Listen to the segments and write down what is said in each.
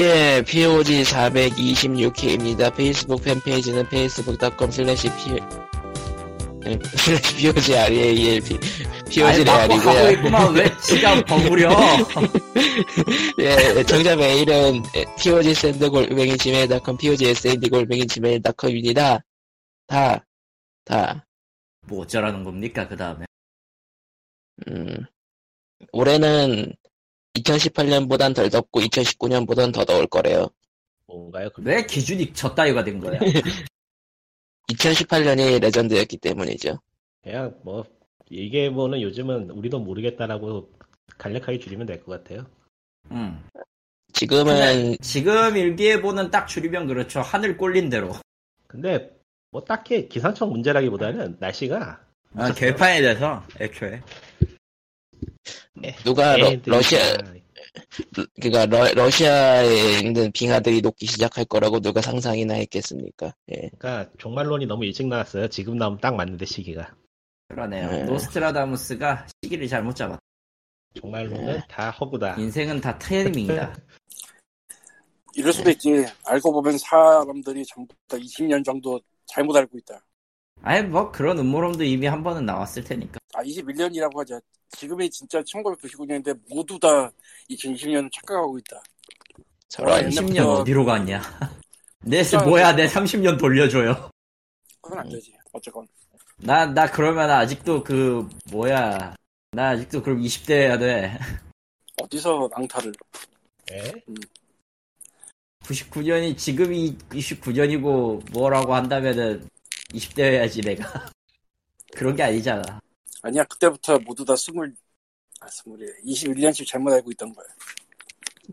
예, POG 426K입니다. 페이스북 팬페이지는 facebook.com/POGREALP POGREAL이고요. 있구만. 왜 지가 버무려? 예, 정자 메일은 POGSAND@gmail.com POGSAND@gmail.com입니다. 뭐 어쩌라는 겁니까, 그 다음에? 올해는 2018년보단 덜 덥고 2019년보단 더 더울 거래요. 뭔가요? 왜 기준이 저 따위가 된 거야? 2018년이 레전드였기 때문이죠. 그냥 뭐 이게 뭐는 요즘은 우리도 모르겠다라고 간략하게 줄이면 될 것 같아요. 지금은 지금 일기예보는 딱 줄이면 그렇죠. 하늘 꼴린 대로. 근데 뭐 딱히 기상청 문제라기보다는 날씨가 개판에 대해서 애초에. 누가 러시아에 있는 빙하들이 녹기 시작할 거라고 누가 상상이나 했겠습니까? 예. 그러니까 종말론이 너무 일찍 나왔어요. 지금 나오면 딱 맞는데 시기가. 그러네요. 예. 노스트라다무스가 시기를 잘못 잡았다. 종말론은 다 허구다. 인생은 다 타이밍이다. 이럴 수도 있지. 알고 보면 사람들이 전부 다 20년 정도 잘못 알고 있다. 아니 뭐 그런 음모론도 이미 한 번은 나왔을 테니까. 아 21년이라고 하자. 지금이 진짜 1999년인데 모두 다 2020년을 착각하고 있다. 저런 20년 어디로 갔냐? 내 뭐야 내 30년 돌려줘요. 그건 안 되지. 어쨌건 나 그러면 아직도 그 뭐야 나 아직도 그럼 20대야 돼. 어디서 앙탈을? 99년이 지금이 29년이고 뭐라고 한다면은 20대여야지 내가. 그런 게 아니잖아. 아니야, 그때부터 모두 다 21년씩 잘못 알고 있던 거야.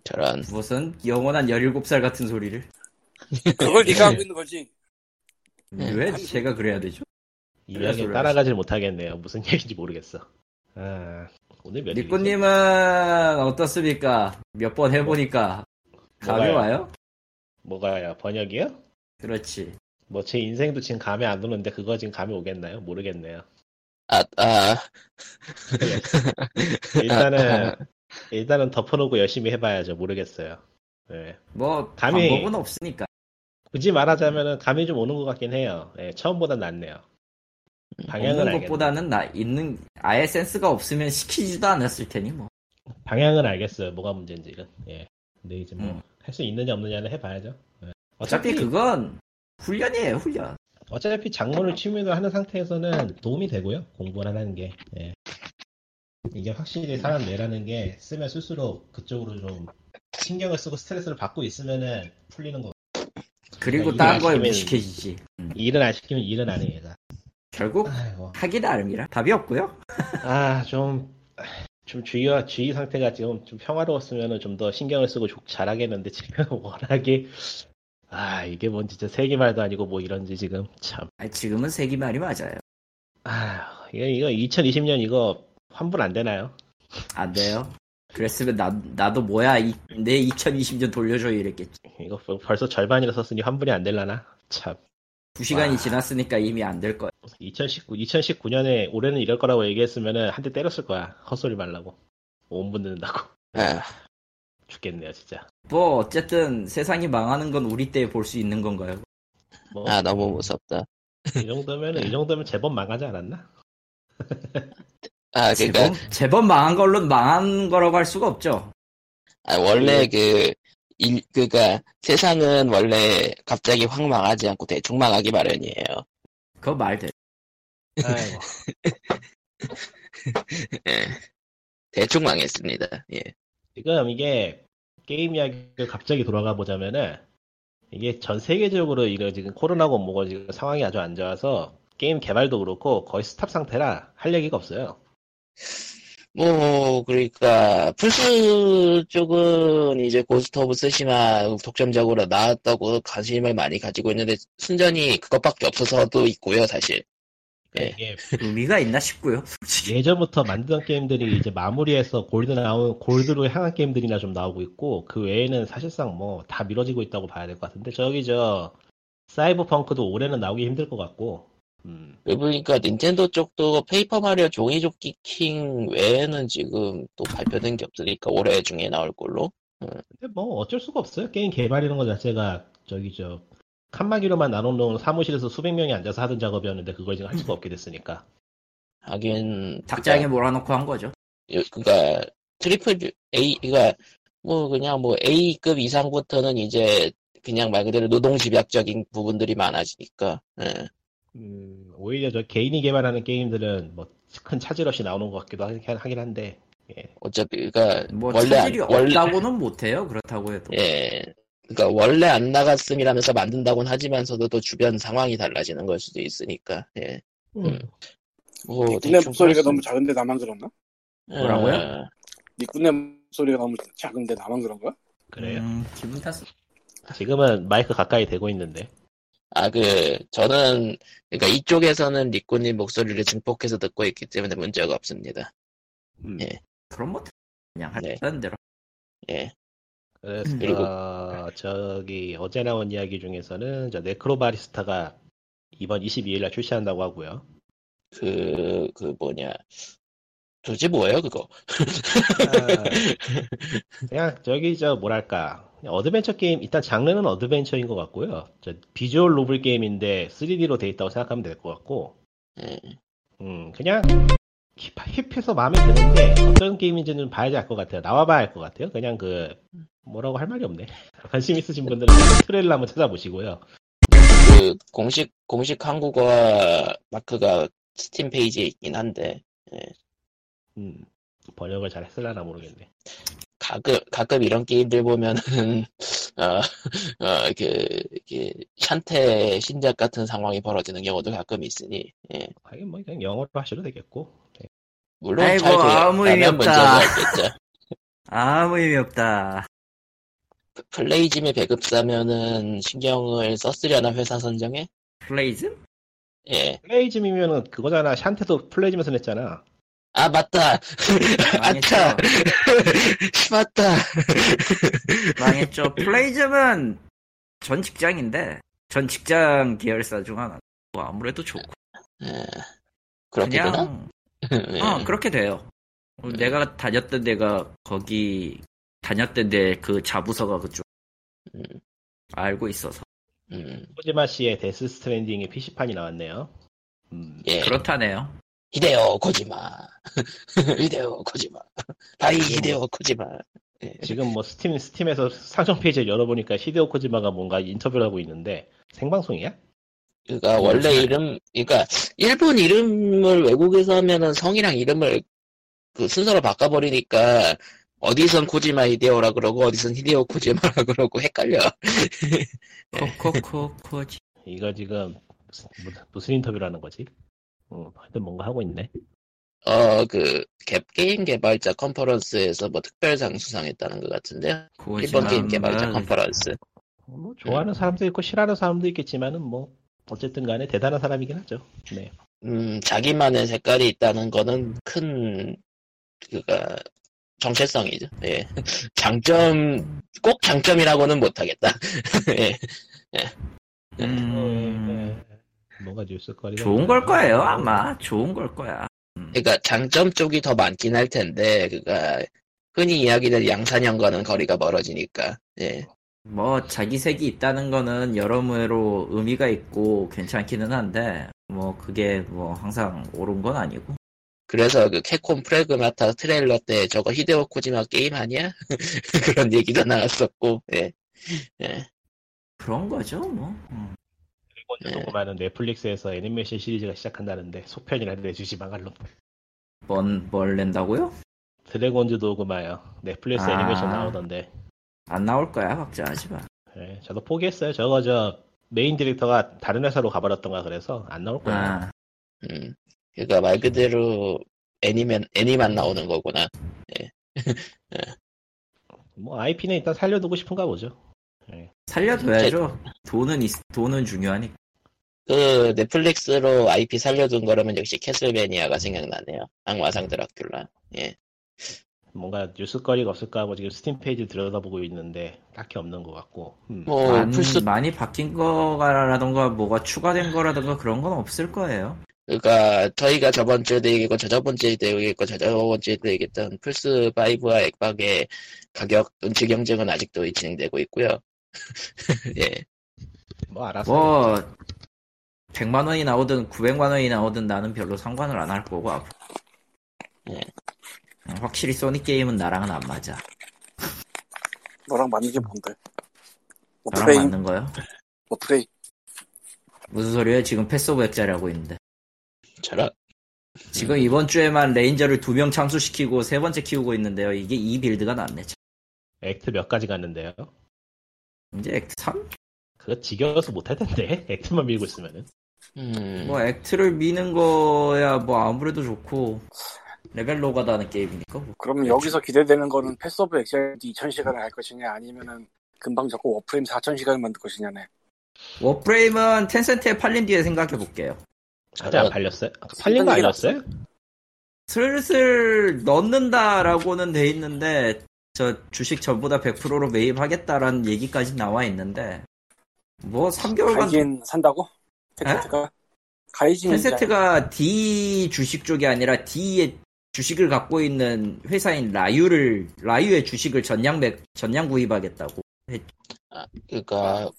저런. 무슨 영원한 17살 같은 소리를. 그걸 네가 하고 있는 거지. 왜 제가 그래야 되죠? 이야기 따라가질 못하겠네요. 무슨 얘기인지 모르겠어. 아, 오늘 몇 니꾸님은 어떻습니까? 몇 번 해보니까 감이 와요? 뭐가요? 번역이요? 그렇지. 뭐 제 인생도 지금 감이 안 오는데 그거 지금 감이 오겠나요? 모르겠네요. 일단은 덮어놓고 열심히 해봐야죠. 모르겠어요. 네. 뭐 감이, 방법은 없으니까. 굳이 말하자면은 감이 좀 오는 것 같긴 해요. 네, 처음보다 낫네요. 방향은 알겠네. 것보다는 아예 센스가 없으면 시키지도 않았을 테니 뭐. 방향은 알겠어요. 뭐가 문제인지는. 예. 근데 이제 뭐 할 수 있느냐 없느냐는 해봐야죠. 네. 어차피 그건 훈련이에요. 훈련. 어차피 장문을 취미로 하는 상태에서는 도움이 되고요. 공부를 하는 게. 예. 이게 확실히 사람 뇌라는 게 쓰면 쓸수록 그쪽으로 좀 신경을 쓰고 스트레스를 받고 있으면은 풀리는 거. 그리고 다른 거에 무식해지지. 일은 안 시키면 일은 안 해, 얘가. 결국 하기 나름이라 답이 없고요. 아, 좀 주의 상태가 지금 좀 평화로웠으면은 좀 더 신경을 쓰고 잘하겠는데 지금 워낙에 아 이게 뭔 진짜 세기말도 아니고 뭐 이런지 지금 참. 아 지금은 세기말이 맞아요. 아 이거 2020년 이거 환불 안 되나요? 안 돼요. 그랬으면 나도 뭐야 내 2020년 돌려줘 이랬겠지. 이거 벌써 절반이라 썼으니 환불이 안 될라나? 참. 2시간이 지났으니까 이미 안 될 거야. 2019년에 올해는 이럴 거라고 얘기했으면은 한 대 때렸을 거야. 헛소리 말라고. 5분 늦는다고. 죽겠네요 진짜. 뭐 어쨌든 세상이 망하는 건 우리 때에 볼 수 있는 건가요? 뭐, 아 너무 무섭다. 이 정도면 제법 망하지 않았나? 아 그러니까 제법 망한 걸로 망한 거라고 할 수가 없죠. 아 원래 그러니까 세상은 원래 갑자기 확 망하지 않고 대충 망하기 마련이에요. 그거 말대. 아이고. 네. 대충 망했습니다. 예. 지금 이게 게임 이야기를 갑자기 돌아가 보자면은 이게 전 세계적으로 이거 지금 코로나고 뭐고 지금 상황이 아주 안 좋아서 게임 개발도 그렇고 거의 스탑 상태라 할 얘기가 없어요. 뭐 그러니까 플스 쪽은 이제 고스트 오브 쓰시마 독점적으로 나왔다고 관심을 많이 가지고 있는데 순전히 그것밖에 없어서도 있고요 사실. 네. 이게 의미가 있나 싶고요. 솔직히. 예전부터 만드던 게임들이 이제 마무리해서 골드로 향한 게임들이나 좀 나오고 있고 그 외에는 사실상 뭐 다 미뤄지고 있다고 봐야 될 것 같은데 사이버펑크도 올해는 나오기 힘들 것 같고. 그러니까 닌텐도 쪽도 페이퍼 마리오 종이접기 킹 외에는 지금 또 발표된 게 없으니까 올해 중에 나올 걸로. 근데 뭐 어쩔 수가 없어요. 게임 개발이라는 것 자체가 저기죠. 칸막이로만 나눠놓은 사무실에서 수백 명이 앉아서 하던 작업이었는데 그걸 지금 할 수가 없게 됐으니까. 하긴 작자에게 몰아놓고 한 거죠. 그러니까 트리플 A, 그러니까 뭐 그냥 뭐 A급 이상부터는 이제 그냥 말 그대로 노동집약적인 부분들이 많아지니까. 예. 오히려 저 개인이 개발하는 게임들은 뭐 큰 차질 없이 나오는 것 같기도 하긴 한데. 예. 어차피 그러니까 뭐 원래 차질이 없다고는 못해요. 그렇다고 해도. 예. 그러니까 원래 안 나갔음이라면서 만든다고는 하지만서도 또 주변 상황이 달라지는 걸 수도 있으니까. 예. 니꾼네 목소리가 너무 작은데 나만 그런가? 뭐라고요? 니꾼네 목소리가 너무 작은데 나만 그런가? 그래요. 기분 탓은. 지금은 마이크 가까이 대고 있는데. 저는 그러니까 이쪽에서는 니꾼님 목소리를 증폭해서 듣고 있기 때문에 문제가 없습니다. 예. 그럼 뭐 그냥 하는 대로. 예. 그래서 그리고 저기 어제 나온 이야기 중에서는 저 네크로바리스타가 이번 22일날 출시한다고 하고요. 도대체 뭐예요 그거? 그냥 저기 저 뭐랄까 어드벤처 게임, 일단 장르는 어드벤처인 것 같고요. 저 비주얼 노블 게임인데 3D로 돼 있다고 생각하면 될 것 같고, 그냥 힙해서 마음에 드는데 어떤 게임인지는 봐야지 알 것 같아요. 나와봐야 알 것 같아요. 그냥 그 뭐라고 할 말이 없네. 관심 있으신 분들은 트레일러 한번 찾아보시고요. 그 공식 한국어 마크가 스팀 페이지에 있긴 한데, 예. 번역을 잘 했을라나 모르겠네. 가끔 이런 게임들 보면은 이렇게 샨테 신작 같은 상황이 벌어지는 경우도 가끔 있으니. 예. 아니 뭐 그냥 영어로 하셔도 되겠고. 예. 물론 아이고, 잘 아무 의미 없다. 아무 의미 없다. 플레이즘의 배급사면은 신경을 썼으려나 회사 선정에? 플레이즘? 예. 플레이즘이면은 그거잖아. 샨테도 플레이즘에서 냈잖아. 아 맞다. 아차. 맞다. 망했죠. 플레이즘은 전 직장인데 전 직장 계열사 중 하나. 뭐 아무래도 좋고. 그렇게 되나? 그렇게 돼요. 내가 다녔던 데가 거기 다녔던 데 그 자부서가 그쪽. 알고 있어서. 코지마 씨의 데스 스트랜딩의 PC판이 나왔네요. 예. 그렇다네요. 히데오 코지마. 히데오 코지마. 다이 히데오 코지마. 예. 지금 뭐 스팀에서 상점 페이지를 열어보니까 히데오 코지마가 뭔가 인터뷰를 하고 있는데 생방송이야? 그러니까 원래 이름, 그러니까 일본 이름을 외국에서 하면은 성이랑 이름을 그 순서로 바꿔버리니까 어디선 코지마 히데오라 그러고 어디선 히데오 코지마라 그러고 헷갈려. 코코코코지. 이거 지금 무슨 인터뷰를 하는 거지? 하여튼 뭔가 하고 있네. 게임 개발자 컨퍼런스에서 뭐 특별상 수상했다는 것 같은데. 일본 게임 개발자 컨퍼런스. 뭐 좋아하는 사람도 있고 싫어하는 사람도 있겠지만은 뭐 어쨌든 간에 대단한 사람이긴 하죠. 네. 자기만의 색깔이 있다는 거는 큰 그가 정체성이죠. 예. 장점 꼭 장점이라고는 못하겠다. 예. 예. 뭐가 뉴스 거리가 좋은 걸 거예요. 아마 좋은 걸 거야. 그러니까 장점 쪽이 더 많긴 할 텐데 그가 흔히 이야기될 양산형과는 거리가 멀어지니까. 예. 뭐 자기 색이 있다는 거는 여러모로 의미가 있고 괜찮기는 한데 뭐 그게 뭐 항상 옳은 건 아니고. 그래서 그 캡콤 프래그마타 트레일러 때 저거 히데오 코지마 게임 아니야? 그런 얘기도 나왔었고. 예. 예. 그런 거죠 뭐. 조그마한 넷플릭스에서 애니메이션 시리즈가 시작한다는데 속편이라도 내주지 망할 놈. 뭘 낸다고요? 드래곤즈도 오고마요. 넷플릭스 애니메이션 나오던데. 안 나올 거야 걱정하지 마. 네, 저도 포기했어요. 저거 저 메인 디렉터가 다른 회사로 가버렸던가 그래서 안 나올 거예요. 그러니까 말 그대로 애니만 나오는 거구나. 예. 뭐 IP는 일단 살려두고 싶은가 보죠. 예. 살려둬야죠. 돈은 중요하니까. 그 넷플릭스로 IP 살려둔 거라면 역시 캐슬베니아가 생각나네요. 악마상 드라큘라. 예. 뭔가 뉴스거리가 없을까 하고 지금 스팀 페이지 들여다보고 있는데 딱히 없는 것 같고. 뭐 많이 바뀐 거라던가 뭐가 추가된 거라던가 그런 건 없을 거예요. 그러니까 저희가 저번 주에도 얘기했고 저저번 주에도 얘기했고 저저번 주에도 얘기했던 플스5와 액박의 가격 눈치 경쟁은 아직도 진행되고 있고요. 예. 뭐 알아서 뭐 100만 원이 나오든 900만 원이 나오든 나는 별로 상관을 안 할 거고 앞으로. 예. 확실히 소니 게임은 나랑은 안 맞아. 너랑 맞는 게 뭔데? 나랑 맞는 거야? 워프레임. 무슨 소리야? 지금 패스 오브 액자를 하고 있는데. 잘하. 지금 이번 주에만 레인저를 2명 참수시키고 3번째 키우고 있는데요. 이게 2 빌드가 났네. 액트 몇 가지 갔는데요? 이제 액트 3? 그거 지겨워서 못할 텐데. 액트만 밀고 있으면은. 뭐 액트를 미는 거야 뭐 아무래도 좋고. 레벨 로가다는 게임이니까. 뭐. 그럼 여기서 기대되는 거는 패스 오브 엑셀 2000시간을 할 것이냐 아니면은 금방 잡고 워프레임 4000시간을 만들 것이냐네. 워프레임은 텐센트에 팔린 뒤에 생각해 볼게요. 아직 안 팔렸어요? 팔린 거 아니었어요? 슬슬 넣는다라고는 돼 있는데 저 주식 전부 다 100%로 매입하겠다라는 얘기까지 나와 있는데 뭐 3개월간 가이진 산다고? 텐센트가? 가이진 텐센트가 D 주식 쪽이 아니라 D의 주식을 갖고 있는 회사인 라유의 주식을 전량 구입하겠다고. 아, 그러니까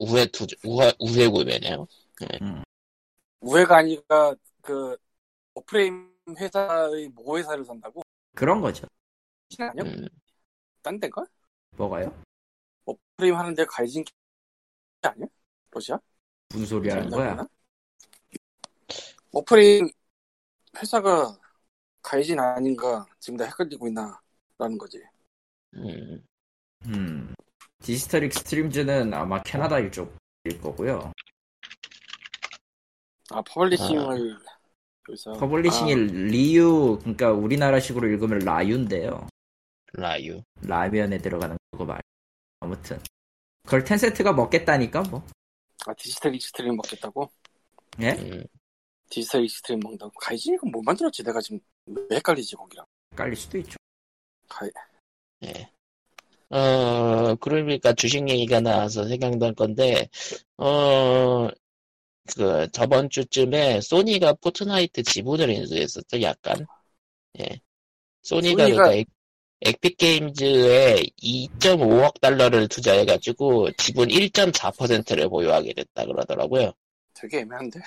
우회 구매네요. 네. 우회가 아니라 그 워프레임 회사의 모 회사를 산다고? 그런 거죠. 아니요. 딴 데가? 뭐가요? 워프레임 하는데 가이진 아니야? 러시아? 무슨 소리 하는 거야? 워프레임 회사가 가이진 아닌가 지금 다 헷갈리고 있나라는 거지. 디지털 익스트림즈는 아마 캐나다 일쪽일 거고요. 아 퍼블리싱을 여기서 퍼블리싱이 리유 그러니까 우리나라식으로 읽으면 라유인데요. 라유 라면에 들어가는 그거 말. 아무튼 그걸 텐센트가 먹겠다니까 뭐. 아 디지털 익스트림 먹겠다고? 예? 디지털 익스트림 먹는다고. 가이진이 뭐 만들었지 내가 지금. 왜 헷갈리지 거기랑? 헷갈릴 수도 있죠. 네. 그러니까 주식 얘기가 나와서 생각난 건데 그 저번 주쯤에 소니가 포트나이트 지분을 인수했었죠 약간. 예. 소니가 그러니까 에픽 게임즈에 2.5억 달러를 투자해가지고 지분 1.4%를 보유하게 됐다 그러더라고요. 되게 애매한데.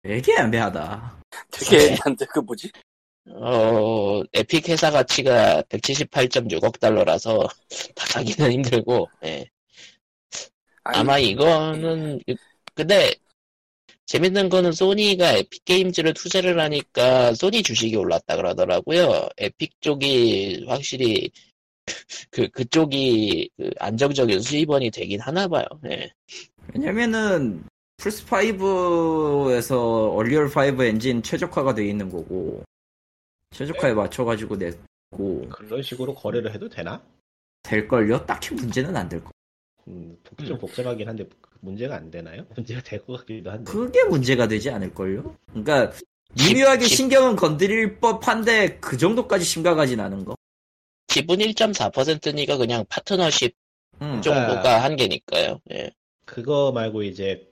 되게 애매하다. 되게 애매한데 그 뭐지? 에픽 회사 가치가 178.6억 달러라서 다 사기는 힘들고, 예. 아마 이거는, 근데, 재밌는 거는 소니가 에픽 게임즈를 투자를 하니까 소니 주식이 올랐다 그러더라고요. 에픽 쪽이 확실히, 그쪽이 안정적인 수입원이 되긴 하나 봐요, 예. 왜냐면은, 플스5에서 얼리얼5 엔진 최적화가 되어 있는 거고, 최저가에 맞춰가지고 냈고. 그런 식으로 거래를 해도 되나? 될걸요? 딱히 문제는 안 될걸. 좀 복잡하긴 한데, 문제가 안 되나요? 문제가 될 것 같기도 한데. 그게 문제가 되지 않을걸요? 그러니까, 미묘하게 신경은 건드릴 법한데, 그 정도까지 심각하진 않은 거. 지분 1.4%니까 그냥 파트너십 정도가 한계니까요. 예. 그거 말고 이제,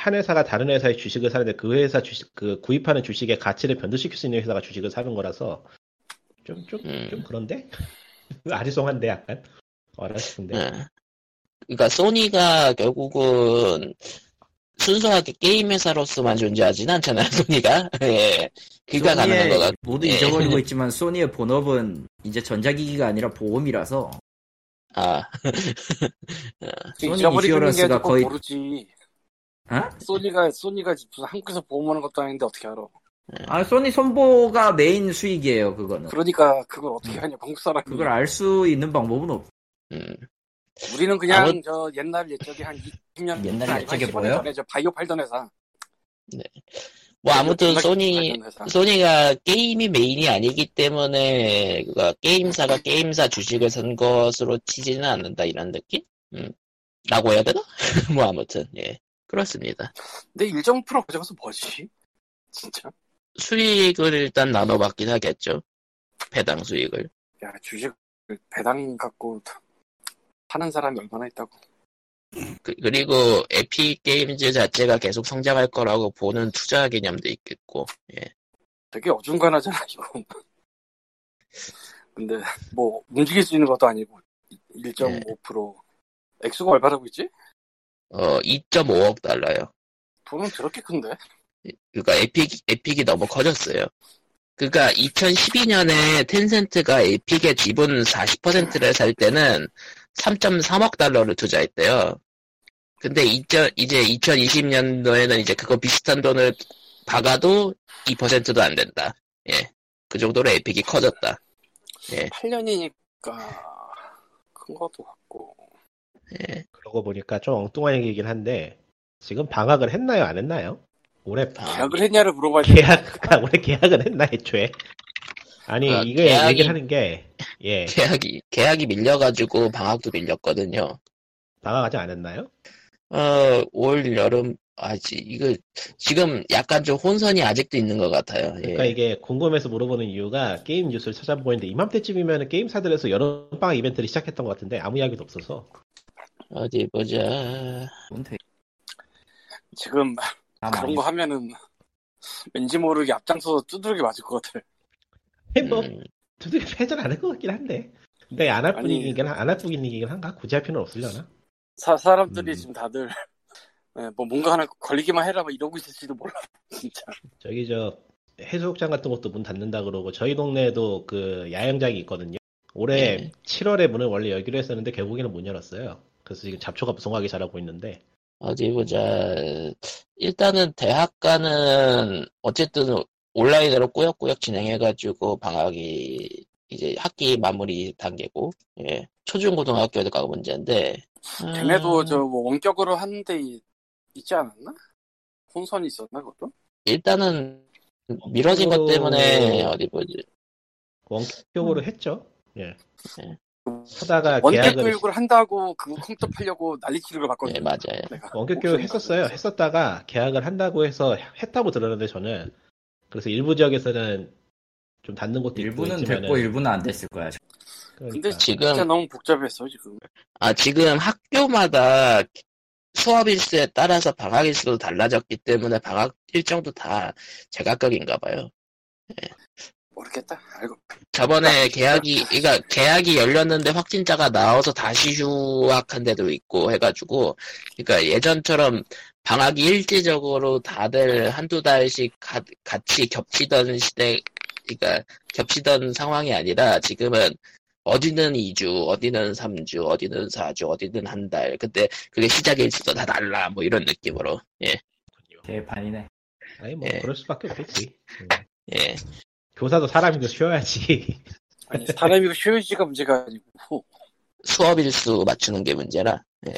한 회사가 다른 회사의 주식을 사는데 그 회사 주식 그 구입하는 주식의 가치를 변동시킬 수 있는 회사가 주식을 사는 거라서 좀 그런데 아리송한데 약간 어라시픈데. 그러니까 소니가 결국은 순수하게 게임 회사로서만 존재하지는 않잖아요 소니가. 예. 그가 가능한 거 같아. 모두 잊어버리고 있지만 소니의 본업은 이제 전자기기가 아니라 보험이라서. 아. 소니 인슈어런스가 거의. 모르지. 어? 소니가 무슨 한국에서 보험하는 것도 아닌데 어떻게 알아? 아 소니 선보가 메인 수익이에요 그거는. 그러니까 그걸 어떻게 하냐 한국 사람. 그걸 알 수 있는 방법은 없. 우리는 그냥 저 옛날 예적에 한 20년 옛날 예적에 뭐예요? 저 바이오 팔던 회사. 네. 뭐 아무튼 소니가 게임이 메인이 아니기 때문에 그가 게임사가 게임사 주식을 산 것으로 치지는 않는다 이런 느낌? 라고 해야 되나? 뭐 아무튼 예. 그렇습니다. 근데 일정 프로 가져가서 뭐지? 진짜? 수익을 일단 나눠받긴 하겠죠. 배당 수익을. 야, 주식 배당 갖고 파는 사람이 얼마나 있다고. 그리고 에픽 게임즈 자체가 계속 성장할 거라고 보는 투자 개념도 있겠고. 예. 되게 어중간하잖아 이거. 근데 뭐 움직일 수 있는 것도 아니고 1.5% 예. 액수가 얼마라고 있지? 2.5억 달러요. 돈은 저렇게 큰데? 그러니까 에픽이 너무 커졌어요. 그러니까 2012년에 텐센트가 에픽의 지분 40%를 살 때는 3.3억 달러를 투자했대요. 근데 이제 2020년도에는 이제 그거 비슷한 돈을 박아도 2%도 안 된다. 예. 그 정도로 에픽이 커졌다. 예. 8년이니까 큰 것도 같고. 예. 그러고 보니까 좀 엉뚱한 얘기긴 한데 지금 방학을 했나요? 안 했나요? 올해 계약을 했냐를 물어봐야지. 올해 계약은 했나 애초에? 아니 이거 얘기를 하는 게 예. 계약이 밀려가지고 방학도 밀렸거든요. 방학 아직 안 했나요? 올 여름 아직 이거 지금 약간 좀 혼선이 아직도 있는 것 같아요. 그러니까 예. 이게 궁금해서 물어보는 이유가 게임 뉴스를 찾아보는데 이맘때쯤이면 게임사들에서 여름방학 이벤트를 시작했던 것 같은데 아무 이야기도 없어서. 어디 보자. 지금 그런 거 하면은 왠지 모르게 앞장서서 두들겨 맞을 것 같아. 뭐 두들겨 패전 안 할 것 같긴 한데. 근데 안 할 뿐이긴 안 할 뿐이긴 한가? 굳이 할 필요는 없으려나? 사람들이 지금 다들 네, 뭐 뭔가 하나 걸리기만 해라 막 이러고 있을지도 몰라. 진짜. 저기 저 해수욕장 같은 것도 문 닫는다 그러고 저희 동네에도 그 야영장이 있거든요. 올해 7월에 문을 원래 열기로 했었는데 결국에는 못 열었어요. 그래서 지금 잡초가 무성하게 자라고 있는데. 어디 보자. 일단은 대학가는 어쨌든 온라인으로 꾸역꾸역 진행해가지고 방학이 이제 학기 마무리 단계고, 예. 초중고등학교가 문제인데. 걔네도 저 뭐 원격으로 하는데 있지 않았나? 혼선이 있었나 그것도? 일단은 미뤄진 것 때문에 어디 보지. 원격으로 했죠. 예. 예. 하다가 원격 교육을 한다고 그 컴퓨터 팔려고 난리치는 걸 봤거든요. 네, 맞아요. 원격 교육 했었어요. 했었다가 계약을 한다고 해서 했다고 들었는데 저는 그래서 일부 지역에서는 좀 닫는 것도 일부는 있고 됐고 일부는 안 됐을 거야. 그러니까. 근데 지금 진짜 너무 복잡했어 지금. 지금 학교마다 수업 일수에 따라서 방학 일수도 달라졌기 때문에 방학 일정도 다 제각각인가 봐요. 네. 모르겠다. 아이고. 저번에 계약이 열렸는데 확진자가 나와서 다시 휴학한 데도 있고 해가지고, 그러니까 예전처럼 방학이 일시적으로 다들 한두 달씩 같이 겹치던 시대, 그러니까 겹치던 상황이 아니라 지금은 어디는 2주, 어디는 3주, 어디는 4주, 어디는 한 달. 근데 그게 시작일지도 다 달라, 뭐 이런 느낌으로. 예. 대반이네. 아니 뭐 예. 그럴 수밖에 없겠지. 예. 교사도 사람이고 쉬어야지. 아니 사람이고 쉬어야지가 문제가 아니고 수업 일수 맞추는 게 문제라. 예.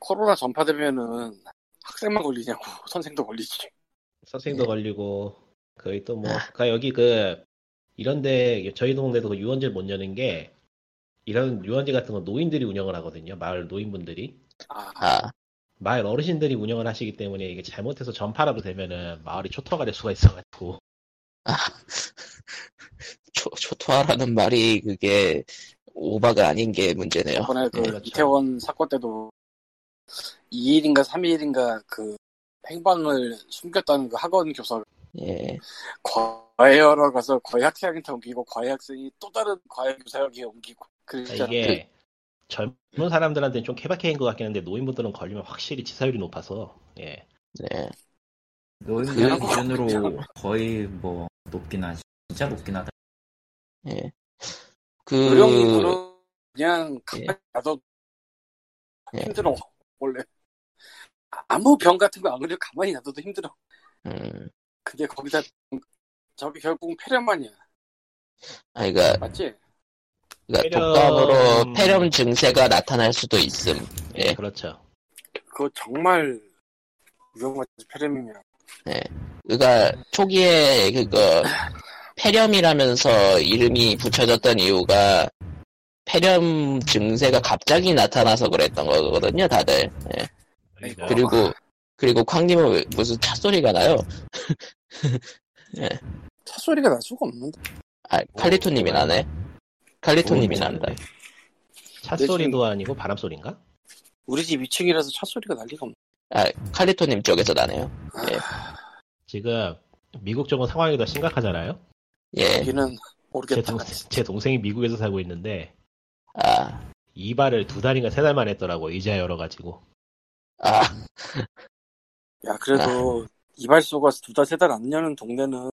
코로나 전파되면은 학생만 걸리냐고 선생도 걸리지. 선생도 예. 걸리고 거의 또 뭐 그러니까 여기 그 이런데 저희 동네도 그 유원지 못 여는 게 이런 유원지 같은 거 노인들이 운영을 하거든요. 마을 노인분들이. 마을 어르신들이 운영을 하시기 때문에 이게 잘못해서 전파라도 되면은 마을이 초토화가 될 수가 있어가지고. 초토화라는 말이 그게 오바가 아닌 게 문제네요. 이번에 그 그렇죠. 이태원 사건 때도 2일인가 3일인가 그 행방을 숨겼다는 그 학원 교사. 예. 과외하러 가서 과외 학생한테 옮기고 과외 학생이 또 다른 과외 교사에게 옮기고. 그러니까 이게 젊은 사람들한테는 좀 케바케인 것 같긴 한데 노인분들은 걸리면 확실히 치사율이 높아서. 예. 네. 노인들 기준으로 거의 뭐 높긴 하지. 진짜 높긴 하다. 예. 노령으로 그냥 가까이 가서 힘들어. 원래 아무 병 같은 거 안 걸려 가만히 놔둬도 힘들어. 근데 거기다 저기 결국 폐렴만이야. 그러니까 맞지? 그러니까 독감으로 폐렴 증세가 나타날 수도 있음. 예, 그렇죠. 그거 정말 위험하지 폐렴이면. 네, 그러니까 초기에 그거 폐렴이라면서 이름이 붙여졌던 이유가 폐렴 증세가 갑자기 나타나서 그랬던 거거든요, 다들. 네. 그리고 광님은 무슨 차 소리가 나요? 네. 차 소리가 날 수가 없는데. 칼리토님이 나네. 칼리토님이 난다. 차 소리도 아니고 바람 소리인가? 우리 집 2층이라서 차 소리가 난리가 없네. 아, 칼리토님 쪽에서 나네요. 아... 예. 지금 미국 쪽은 상황이 더 심각하잖아요. 예. 여기는 모르겠다. 제 동생이 미국에서 살고 있는데 아, 이발을 2달인가 3달 만에 했더라고. 이자 열어가지고. 아, 야 그래도 아, 이발소가 2달 3달 안 여는 동네는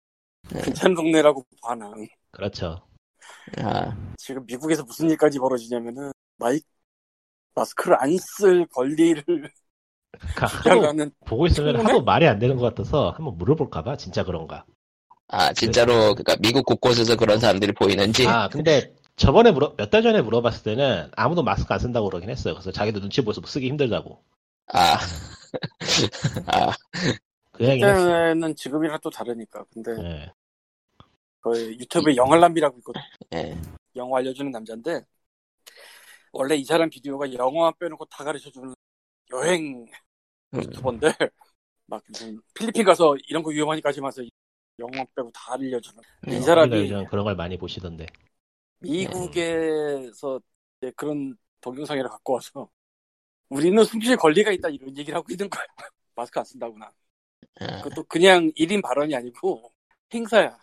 네, 괜찮은 동네라고 봐 난. 그렇죠. 아, 지금 미국에서 무슨 일까지 벌어지냐면은 마스크를 안 쓸 권리를 하고, 보고 있으면 하도 말이 안 되는 것 같아서 한번 물어볼까봐. 진짜 그런가? 아 진짜로 그러니까 미국 곳곳에서 그런 사람들이 보이는지. 아 근데 저번에 몇 달 전에 물어봤을 때는 아무도 마스크 안 쓴다고 그러긴 했어요. 그래서 자기도 눈치 보여서 쓰기 힘들다고. 아, 아, 그때는 지금이랑 또 다르니까. 근데 네, 그 유튜브에 영알람비라고 있거든. 네. 영어 알려주는 남자인데 원래 이 사람 비디오가 영어만 빼놓고 다 가르쳐주는 여행 유튜버인데 막 필리핀 가서 이런 거 위험하니까 하지 마세요, 영어만 빼고 다 알려주는. 이 사람이 요즘 그런 걸 많이 보시던데. 미국에서 네, 그런 동영상이라 갖고 와서 우리는 숨 쉴 권리가 있다 이런 얘기를 하고 있는 거야. 마스크 안 쓴다구나. 그것도 그냥 1인 발언이 아니고 행사야.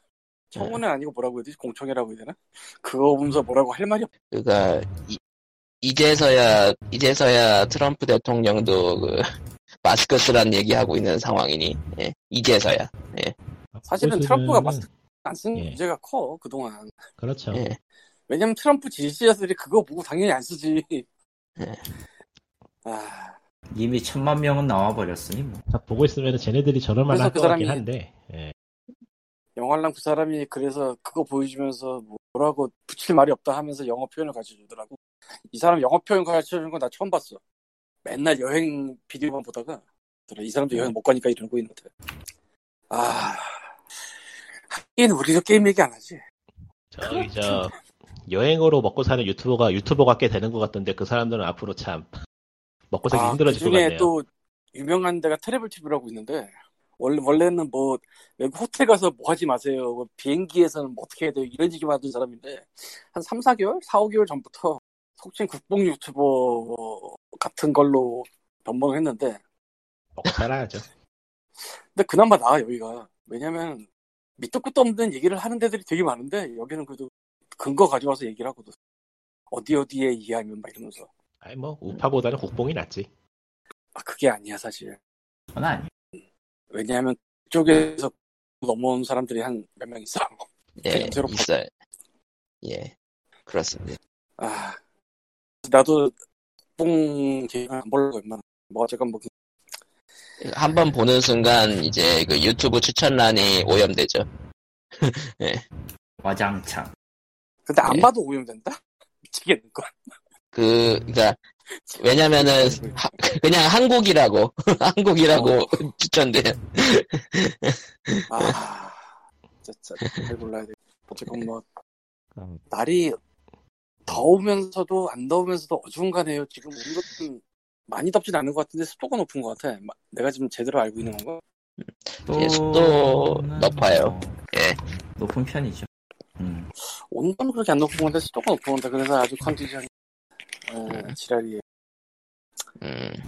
청원은 아니고 뭐라고 해야 되지? 공청회라고 해야 되나? 그거 보면서 뭐라고 할 말이 없어. 그러니까 이제서야 트럼프 대통령도 그 마스크 쓰란 얘기하고 있는 상황이니. 예, 이제서야. 예. 사실은 트럼프가 마스크 안 쓴 예, 문제가 커 그동안. 그렇죠. 예. 왜냐면 트럼프 지지자들이 그거 보고 당연히 안 쓰지. 예. 아, 이미 1,000만 명은 나와버렸으니 뭐. 다 보고 있으면 쟤네들이 저런 말 할 것 같긴 한데. 예. 영화랑 그 사람이 그래서 그거 보여주면서 뭐라고 붙일 말이 없다 하면서 영어 표현을 가르쳐주더라고. 이 사람 영어 표현 가르쳐주는 건 나 처음 봤어. 맨날 여행 비디오만 보다가 이 사람도 여행 못 가니까 이러고 있는 것 같아. 아, 하긴 우리도 게임 얘기 안 하지. 저기 저 여행으로 먹고 사는 유튜버가 꽤 되는 것 같던데 그 사람들은 앞으로 참 먹고 살기 힘들어질 것 같네요. 또 유명한 데가 트래블 TV라고 있는데 원래는 뭐 외국 호텔 가서 뭐 하지 마세요, 뭐 비행기에서는 뭐 어떻게 해야 돼요 이런 얘기만 하던 사람인데 한 3, 4개월? 4, 5개월 전부터 속칭 국뽕 유튜버 같은 걸로 변모를 했는데 먹고 살아야죠. 근데 그나마 나아 여기가. 왜냐면 밑도 끝도 없는 얘기를 하는 데들이 되게 많은데 여기는 그래도 근거 가져와서 얘기를 하고도 어디에 이해하면 막 이러면서. 아니 뭐 우파보다는 국뽕이 낫지. 아 그게 아니야 사실. 그건 아니야. 왜냐하면 그쪽에서 넘어온 사람들이 한 몇 명 있어. 예, 있어요. 예, 그렇습니다. 아, 나도 국뽕 계획 안 보려고 웬만한. 뭐 어쨌건 뭐 한번 보는 순간 이제 그 유튜브 추천란이 오염되죠. 예. 와장창. 근데 안 예, 봐도 오염된다? 미치겠는 거. 그러니까 왜냐면은 그냥 한국이라고 추천돼요. 아, 진짜 잘 몰라야 돼. 어쨌건 뭐 날이 더우면서도 안 더우면서도 어중간해요. 지금 우리 같은 많이 덥진 않은 것 같은데 습도가 높은 것 같아. 내가 지금 제대로 알고 있는 건가? 예, 습도 높아요. 예, 높은 편이죠. 온도는 그렇게 안 높은 건데 습도가 높은 건데 그래서 아주 컨디션이 지랄이에요.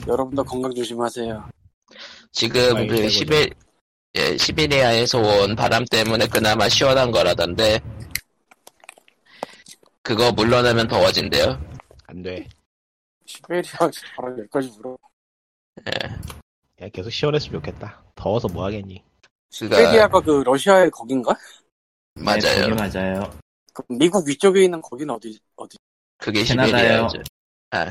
여러분도 건강 조심하세요. 지금 그 시베리아에서 온 바람 때문에 그나마 시원한 거라던데 그거 물러나면 더워진대요. 안 돼. 시베리아 바람 여기까지 불어. 예. 야, 계속 시원했으면 좋겠다. 더워서 뭐 하겠니? 시베리아가 그 러시아의 거긴가? 맞아요. 네, 맞아요. 그럼 미국 위쪽에 있는 거긴 어디? 그게 시베리아예요. 아.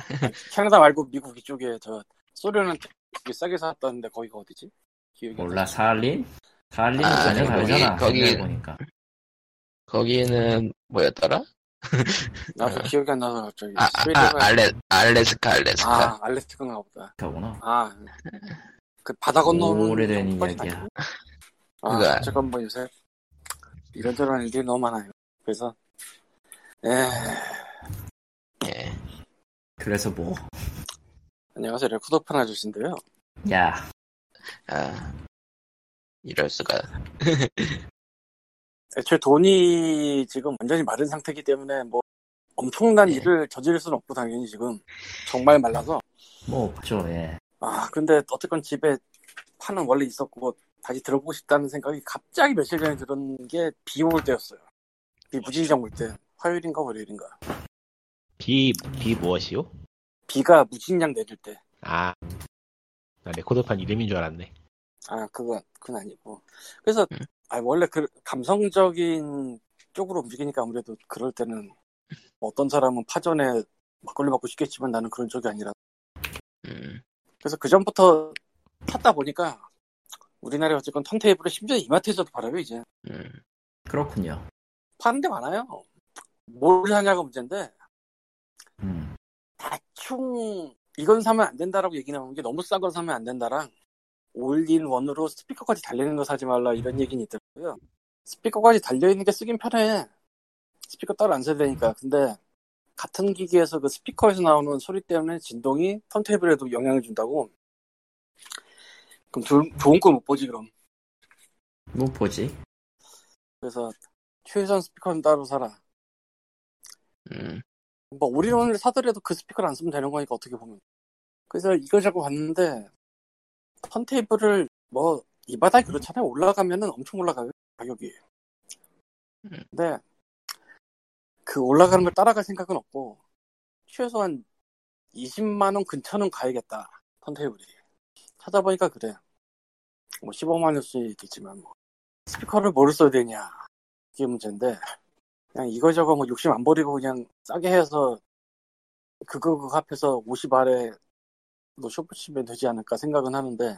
캐나다 말고 미국 이쪽에 저 소련은 되게 싸게 샀다는데 거기가 어디지? 몰라. 사할린 전혀 다르잖아. 거기 보니까 거기는 뭐였더라? 나도 기억이 안 나서 갑자기. 알래스카. 아, 알래스카인가 보다. 그거구나. 아, 그 바다 건너는 오래된 이야기야. 아, 잠깐 뭐 요새 이런저런 일들이 너무 많아요. 그래서 그래서 뭐? 안녕하세요, 레코더판 아저씨인데요. 야, 아, 이럴 수가. 애초에 돈이 지금 완전히 마른 상태이기 때문에 뭐 엄청난 일을 저지를 수는 없고 당연히 지금 정말 말라서 뭐 없죠. 예. 아 근데 어쨌건 집에 파는 원래 있었고 다시 들어보고 싶다는 생각이 갑자기 며칠 전에 들은 게 비 올 때였어요. 비 무진장 올 때. 화요일인가 월요일인가. 비 무엇이요? 비가 무진장 내릴 때. 아, 나 레코드판 이름인 줄 알았네. 아, 그건 아니고. 그래서 원래 그 감성적인 쪽으로 움직이니까 아무래도 그럴 때는 어떤 사람은 파전에 막걸리 먹고 싶겠지만 나는 그런 쪽이 아니라. 그래서 그 전부터 탔다 보니까 우리나라에 어쨌건 턴테이블에 심지어 이마트에서도 팔아요 이제. 그렇군요. 파는 데 많아요. 뭘 사냐가 문제인데 대충 이건 사면 안 된다라고 얘기 나오는 게 너무 싼 건 사면 안 된다랑 올인원으로 스피커까지 달려있는 거 사지 말라 이런 얘기는 있더라고요. 스피커까지 달려있는 게 쓰긴 편해. 스피커 따로 안 써야 되니까. 근데 같은 기기에서 그 스피커에서 나오는 소리 때문에 진동이 턴테이블에도 영향을 준다고. 그럼 좋은 걸 못 보지 그럼. 못 보지. 그래서 최선 스피커는 따로 사라. 뭐 올인원을 사더라도 그 스피커를 안 쓰면 되는 거니까 어떻게 보면. 그래서 이걸 자꾸 봤는데 턴테이블을 뭐 이 바닥이 그렇잖아요. 올라가면은 엄청 올라가요 가격이. 근데 그 올라가는 걸 따라갈 생각은 없고 최소한 20만 원 근처는 가야겠다 턴테이블이. 찾아보니까 그래. 뭐 15만 원일 수 있겠지만 뭐. 스피커를 뭐를 써야 되냐 이게 문제인데. 그냥 이거저거 뭐 욕심 안 버리고 그냥 싸게 해서 그거 합해서 50 아래 뭐 쇼핑치면 되지 않을까 생각은 하는데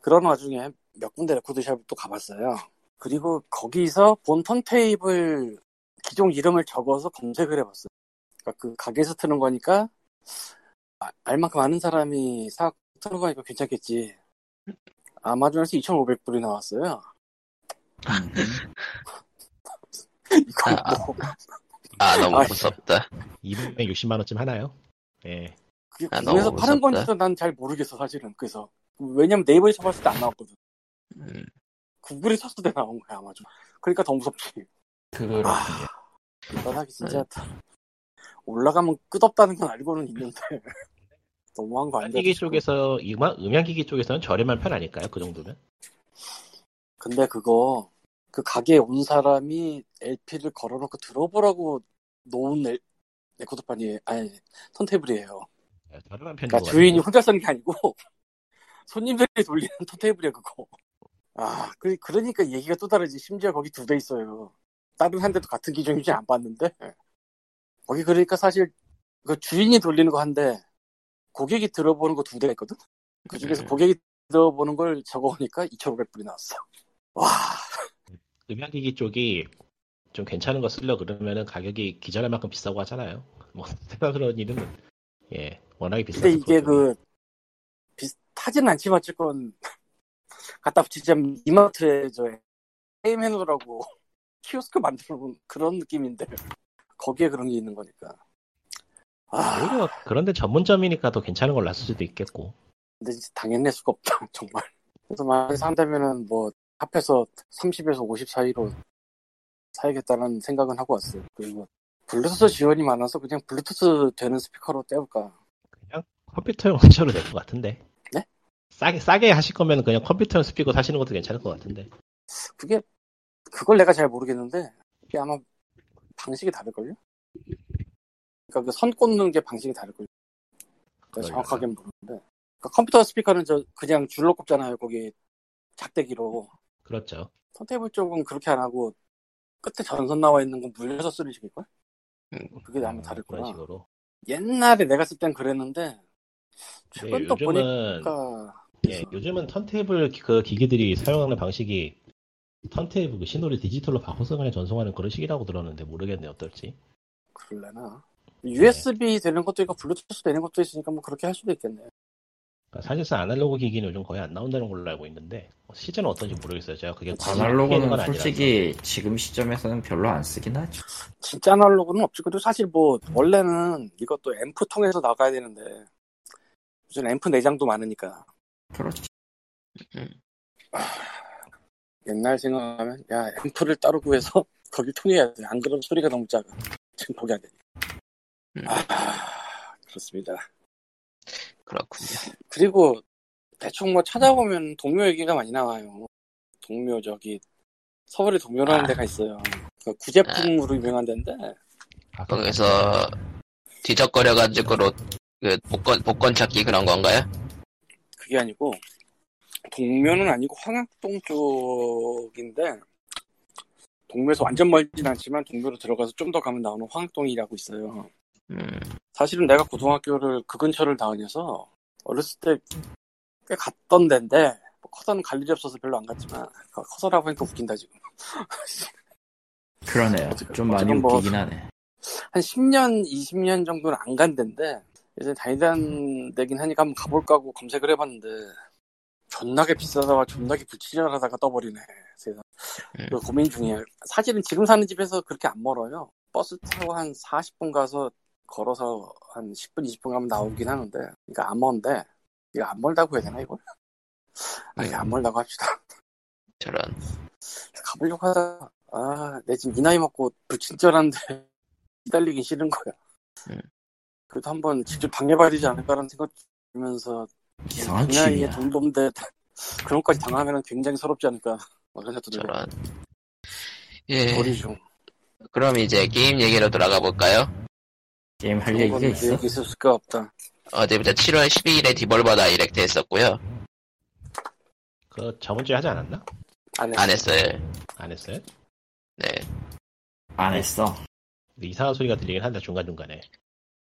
그런 와중에 몇 군데 레코드샵을 또 가봤어요. 그리고 거기서 본 턴테이블 기종 이름을 적어서 검색을 해봤어요. 그러니까 그 가게에서 트는 거니까 알만큼 아는 사람이 사 트는 거니까 괜찮겠지. 아마존에서 2,500불이 나왔어요. 이거 뭐... 너무 무섭다. 260만 원쯤 하나요? 예. 그게 국내에서 파는 건지도 난 잘 모르겠어 사실은. 그래서 왜냐면 네이버에 쳐봤을 때 안 나왔거든. 구글에 쳤을 때 나온 거야 아마 좀. 그러니까 더 무섭지. 그거를. 이거하기 진짜 올라가면 끝없다는 건 알고는 있는데 너무한 거 아니야? 기기 쪽에서 음향기기 쪽에서는 저렴한 편 아닐까요? 그 정도면? 근데 그거. 그 가게에 온 사람이 LP를 걸어놓고 들어보라고 놓은 레코드판이 아니 턴테이블이에요. 그러니까 주인이 혼자 쓰는 게 아니고 손님들이 돌리는 턴테이블이야 그거. 아 그러니까 얘기가 또 다르지. 심지어 거기 두 대 있어요. 다른 한 대도 같은 기종인지 안 봤는데 거기 그러니까 사실 그 주인이 돌리는 거 한 대, 고객이 들어보는 거 두 대 있거든. 그 중에서 고객이 들어보는 걸 적어오니까 2,500불이 나왔어. 와. 음향기기 쪽이 좀 괜찮은 거 쓰려고 그러면은 가격이 기절할 만큼 비싸고 하잖아요. 뭐, 생각스러운 일은, 예, 워낙에 비싸서. 근데 이게 비슷하진 않지만, 어쨌건, 갖다 붙이자면, 이마트에 게임 해놓으라고, 키오스크 만들어 놓은 그런 느낌인데, 거기에 그런 게 있는 거니까. 아. 오히려, 그런데 전문점이니까 더 괜찮은 걸 놨을 수도 있겠고. 근데 진짜 당연낼 수가 없다, 정말. 그래서 만약에 산다면은 뭐, 합해서 30에서 50 사이로 사야겠다는 생각은 하고 왔어요. 그리고 블루투스 지원이 많아서 그냥 블루투스 되는 스피커로 때울까. 그냥 컴퓨터용 스피커로 될 것 같은데. 네? 싸게 하실 거면 그냥 컴퓨터용 스피커 사시는 것도 괜찮을 것 같은데. 그걸 내가 잘 모르겠는데 그게 아마 방식이 다를걸요? 그러니까 그 선 꽂는 게 방식이 다를걸요? 그러니까 정확하게는 모르는데. 그러니까 컴퓨터 스피커는 그냥 줄로 꼽잖아요. 거기 작대기로. 그렇죠. 턴테이블 쪽은 그렇게 안 하고 끝에 전선 나와 있는 건 물려서 쓰는 식일걸? 그게 아마 다를구나. 그런 식으로. 옛날에 내가 쓸 땐 그랬는데 최근 또 보니까 예, 요즘은 턴테이블 그 기기들이 사용하는 방식이 턴테이블 그 신호를 디지털로 바꿔서 그냥 전송하는 그런 식이라고 들었는데 모르겠네 어떨지. 그럴려나. USB 네. 되는 것도 있고 블루투스 되는 것도 있으니까 뭐 그렇게 할 수도 있겠네요. 사실상 아날로그 기기는 요즘 거의 안 나온다는 걸로 알고 있는데 시즌은 어떤지 모르겠어요. 제가 그게 아날로그는 솔직히 지금 시점에서는 별로 안 쓰긴 하죠. 진짜 아날로그는 없지. 그래도 사실 뭐 원래는 이것도 앰프 통해서 나가야 되는데 요즘 앰프 내장도 많으니까. 그렇지. 옛날 생각하면 야 앰프를 따로 구해서 거길 통해야 돼. 안 그러면 소리가 너무 작아. 지금 보게 안 되니까. 그렇습니다. 그렇군요. 그리고 대충 뭐 찾아보면 동묘 얘기가 많이 나와요. 동묘 저기 서울에 동묘라는 데가 있어요. 그러니까 구제품으로 유명한 데인데 거기서 뒤적거려가지고 그 복권 찾기 그런 건가요? 그게 아니고 동묘는 아니고 황학동 쪽인데 동묘에서 완전 멀진 않지만 동묘로 들어가서 좀 더 가면 나오는 황학동이라고 있어요. 사실은 내가 고등학교를 그 근처를 다녀서 어렸을 때 꽤 갔던 데인데 뭐 커서는 갈 일이 없어서 별로 안 갔지만 커서라고 하니까 웃긴다 지금. 그러네요. 좀 많이 웃기긴 뭐 하네. 한 10년, 20년 정도는 안 간 데인데 이제 다니던 데긴 하니까 한번 가볼까 하고 검색을 해봤는데 존나게 비싸다가 존나게 불친절하다가 떠버리네. 그래서 고민 중이에요. 사실은 지금 사는 집에서 그렇게 안 멀어요. 버스 타고 한 40분 가서 걸어서 한 10분, 20분 가면 나오긴 하는데 그러니까 안 먼데 이거 안 멀다고 해야 되나 이걸? 아니 안 멀다고 합시다. 저런. 가보려고 하다 내 지금 이 나이 먹고 불친절한데 기다리긴 싫은 거야. 그래도 한번 직접 당해봐야 되지 않을까라는 생각 들면서 이상한 취미야. 돈돈데 그런 것까지 당하면 굉장히 서럽지 않을까. 저런. 예. 버리죠. 그럼 이제 게임 얘기로 돌아가 볼까요? 게임 할 얘기가 있어? 얘기 있을 수가 없다. 어제부터 7월 12일에 디볼버 다이렉트 했었고요. 그 저번 주에 하지 않았나? 안 했어요. 네. 안 했어. 이상한 소리가 들리긴 한다 중간중간에.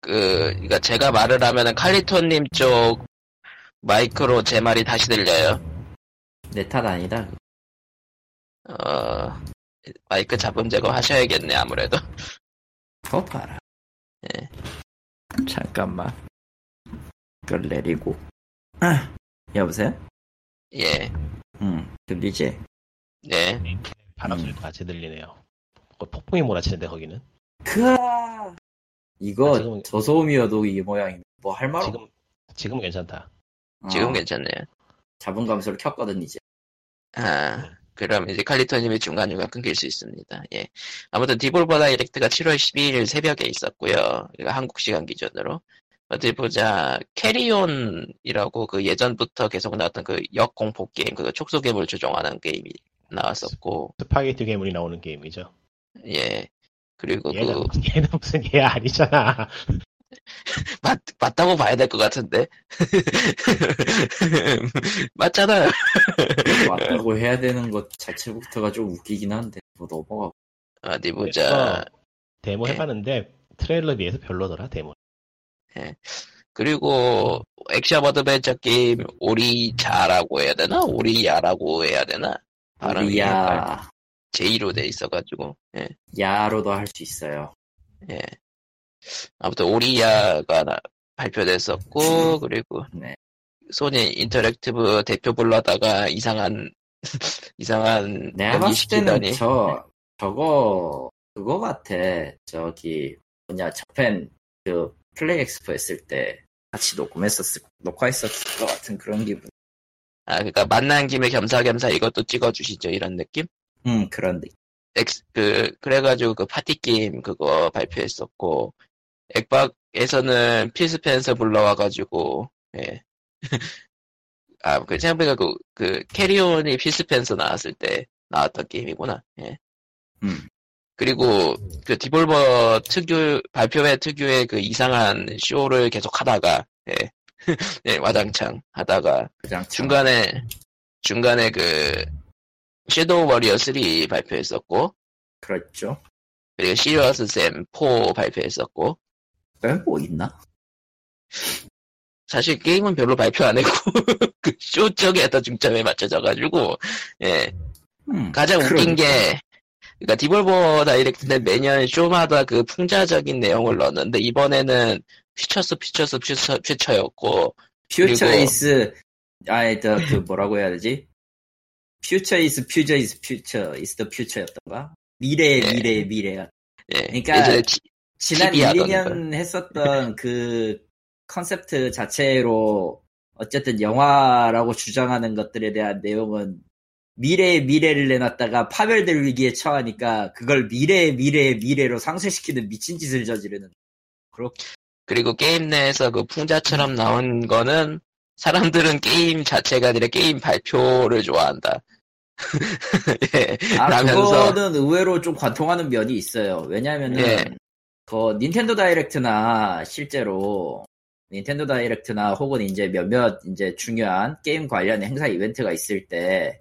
그러니까 제가 말을 하면은 칼리토님 쪽 마이크로 제 말이 다시 들려요. 내 탓 아니다. 마이크 잡음 제거 하셔야겠네 아무래도. 더 봐라. 예. 잠깐만. 그걸 내리고. 여보세요? 예. 들리지? 네. 바람 소리도 같이 들리네요. 폭풍이 몰아치는데 거기는. 크아. 이거 지금, 저소음이어도 이 모양이 뭐 할 말? 지금 괜찮다. 지금 괜찮네요. 잡음 감소를 켰거든 이제. 그럼 이제 칼리토님이 중간중간 끊길 수 있습니다. 예. 아무튼 디볼버 다이렉트가 7월 12일 새벽에 있었고요. 한국 시간 기준으로. 어디 보자. 캐리온이라고 그 예전부터 계속 나왔던 그 역공포 게임, 그 촉수괴물 조종하는 게임이 나왔었고. 스파게티 괴물이 나오는 게임이죠. 예. 그리고 얘는 무슨 얘 아니잖아. 맞다고 봐야 될 것 같은데. 맞잖아요. 맞다고 해야 되는 것 자체부터가 좀 웃기긴 한데 뭐 넘어가고. 어디 보자. 데모 해봤는데 트레일러 비해서 별로더라 데모. 예. 그리고 액션 어드벤처 게임 오리자라고 해야 되나? 오리야라고 해야 되나? 오리야. J로 돼 있어가지고. 예. 야로도 할 수 있어요. 예. 아무튼 오리야가 발표됐었고 그리고 네. 소니 인터랙티브 대표 불러다가 이상한 내가 봤을 때는 그거 같아. 저기 자펜 그 플레이 엑스포 했을 때 같이 녹화했었을 것 같은 그런 기분. 그러니까 만난 김에 겸사겸사 이것도 찍어주시죠 이런 느낌? 그런 느낌. 그래가지고 그 파티 게임 그거 발표했었고. 액박에서는 필 스펜서 불러와가지고, 예. 생각보니까 캐리온이 필 스펜서 나왔을 때 나왔던 게임이구나, 예. 그리고 그 디볼버 발표회 특유의 그 이상한 쇼를 계속 하다가, 예. 예, 와장창 하다가, 중간에 그, 섀도우 워리어 3 발표했었고. 그렇죠. 그리고 시리어스 샘 4 발표했었고. 뭐 있나? 사실 게임은 별로 발표 안 했고 그 쇼 쪽에 더 중점에 맞춰져가지고 예 가장 웃긴 게 그러니까 디볼버 다이렉트는 매년 쇼마다 그 풍자적인 내용을 넣었는데 이번에는 퓨처였고 퓨처였던가 미래야. 예. 그러니까 지난 1-2년 했었던 그 컨셉트 자체로 어쨌든 영화라고 주장하는 것들에 대한 내용은 미래의 미래를 내놨다가 파멸될 위기에 처하니까 그걸 미래의 미래의 미래로 상쇄시키는 미친 짓을 저지르는 그렇게 그리고 게임 내에서 그 풍자처럼 나온 거는 사람들은 게임 자체가 아니라 게임 발표를 좋아한다. 예, 아, 그거는 의외로 좀 관통하는 면이 있어요. 왜냐면은 예. 그 닌텐도 다이렉트나 실제로 닌텐도 다이렉트나 혹은 이제 몇몇 이제 중요한 게임 관련 행사 이벤트가 있을 때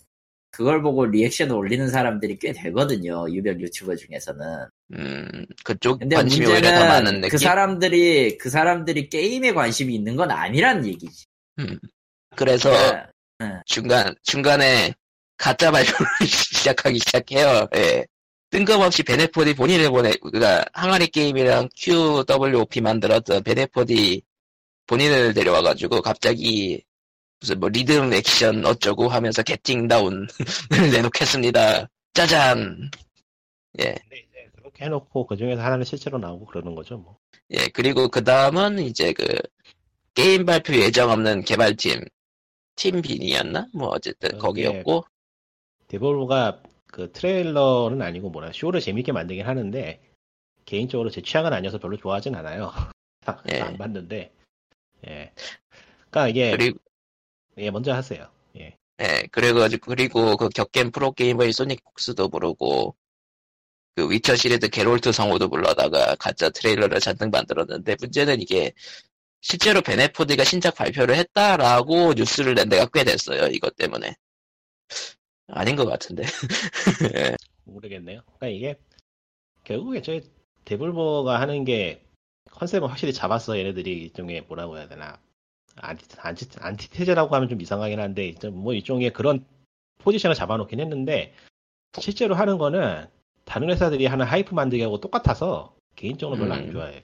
그걸 보고 리액션을 올리는 사람들이 꽤 되거든요. 유명 유튜버 중에서는. 그쪽 관심이 오히려 더 많은 느낌? 그 사람들이 게임에 관심이 있는 건 아니란 얘기지. 그래서 그러니까, 중간에 가짜 발표를 시작하기 시작해요. 예. 뜬금없이 베넷 포디 본인을 그러니까 항아리 게임이랑 QWOP 만들었던 베넷 포디 본인을 데려와가지고 갑자기 무슨 뭐 리듬 액션 어쩌고 하면서 게팅 다운을 내놓겠습니다. 짜잔. 예. 이제 그렇게 해놓고 그 중에서 하나는 실제로 나오고 그러는 거죠, 뭐. 예. 그리고 그 다음은 이제 그 게임 발표 예정 없는 개발팀 팀빈이었나? 뭐 어쨌든 거기였고. 데볼버가 그 트레일러는 아니고 뭐라 쇼를 재밌게 만들긴 하는데 개인적으로 제 취향은 아니어서 별로 좋아하진 않아요. 예. 안 봤는데. 예. 그러니까 이게 그리고, 예 먼저 하세요. 예. 예. 그리고 그 격겜 프로 게이머인 소닉 국스도 부르고 그 위쳐 시리즈 게롤트 성우도 불러다가 가짜 트레일러를 잔뜩 만들었는데 문제는 이게 실제로 베네포드가 신작 발표를 했다라고 뉴스를 낸 데가 꽤 됐어요. 이것 때문에. 아닌 것 같은데. 예. 모르겠네요. 그러니까 이게 결국에 저희 데볼버가 하는 게 컨셉을 확실히 잡았어. 얘네들이 일종의 뭐라고 해야 되나. 안티테제라고 하면 좀 이상하긴 한데 뭐 일종의 그런 포지션을 잡아놓긴 했는데 실제로 하는 거는 다른 회사들이 하는 하이프 만들기 하고 똑같아서 개인적으로 별로 안 좋아해요.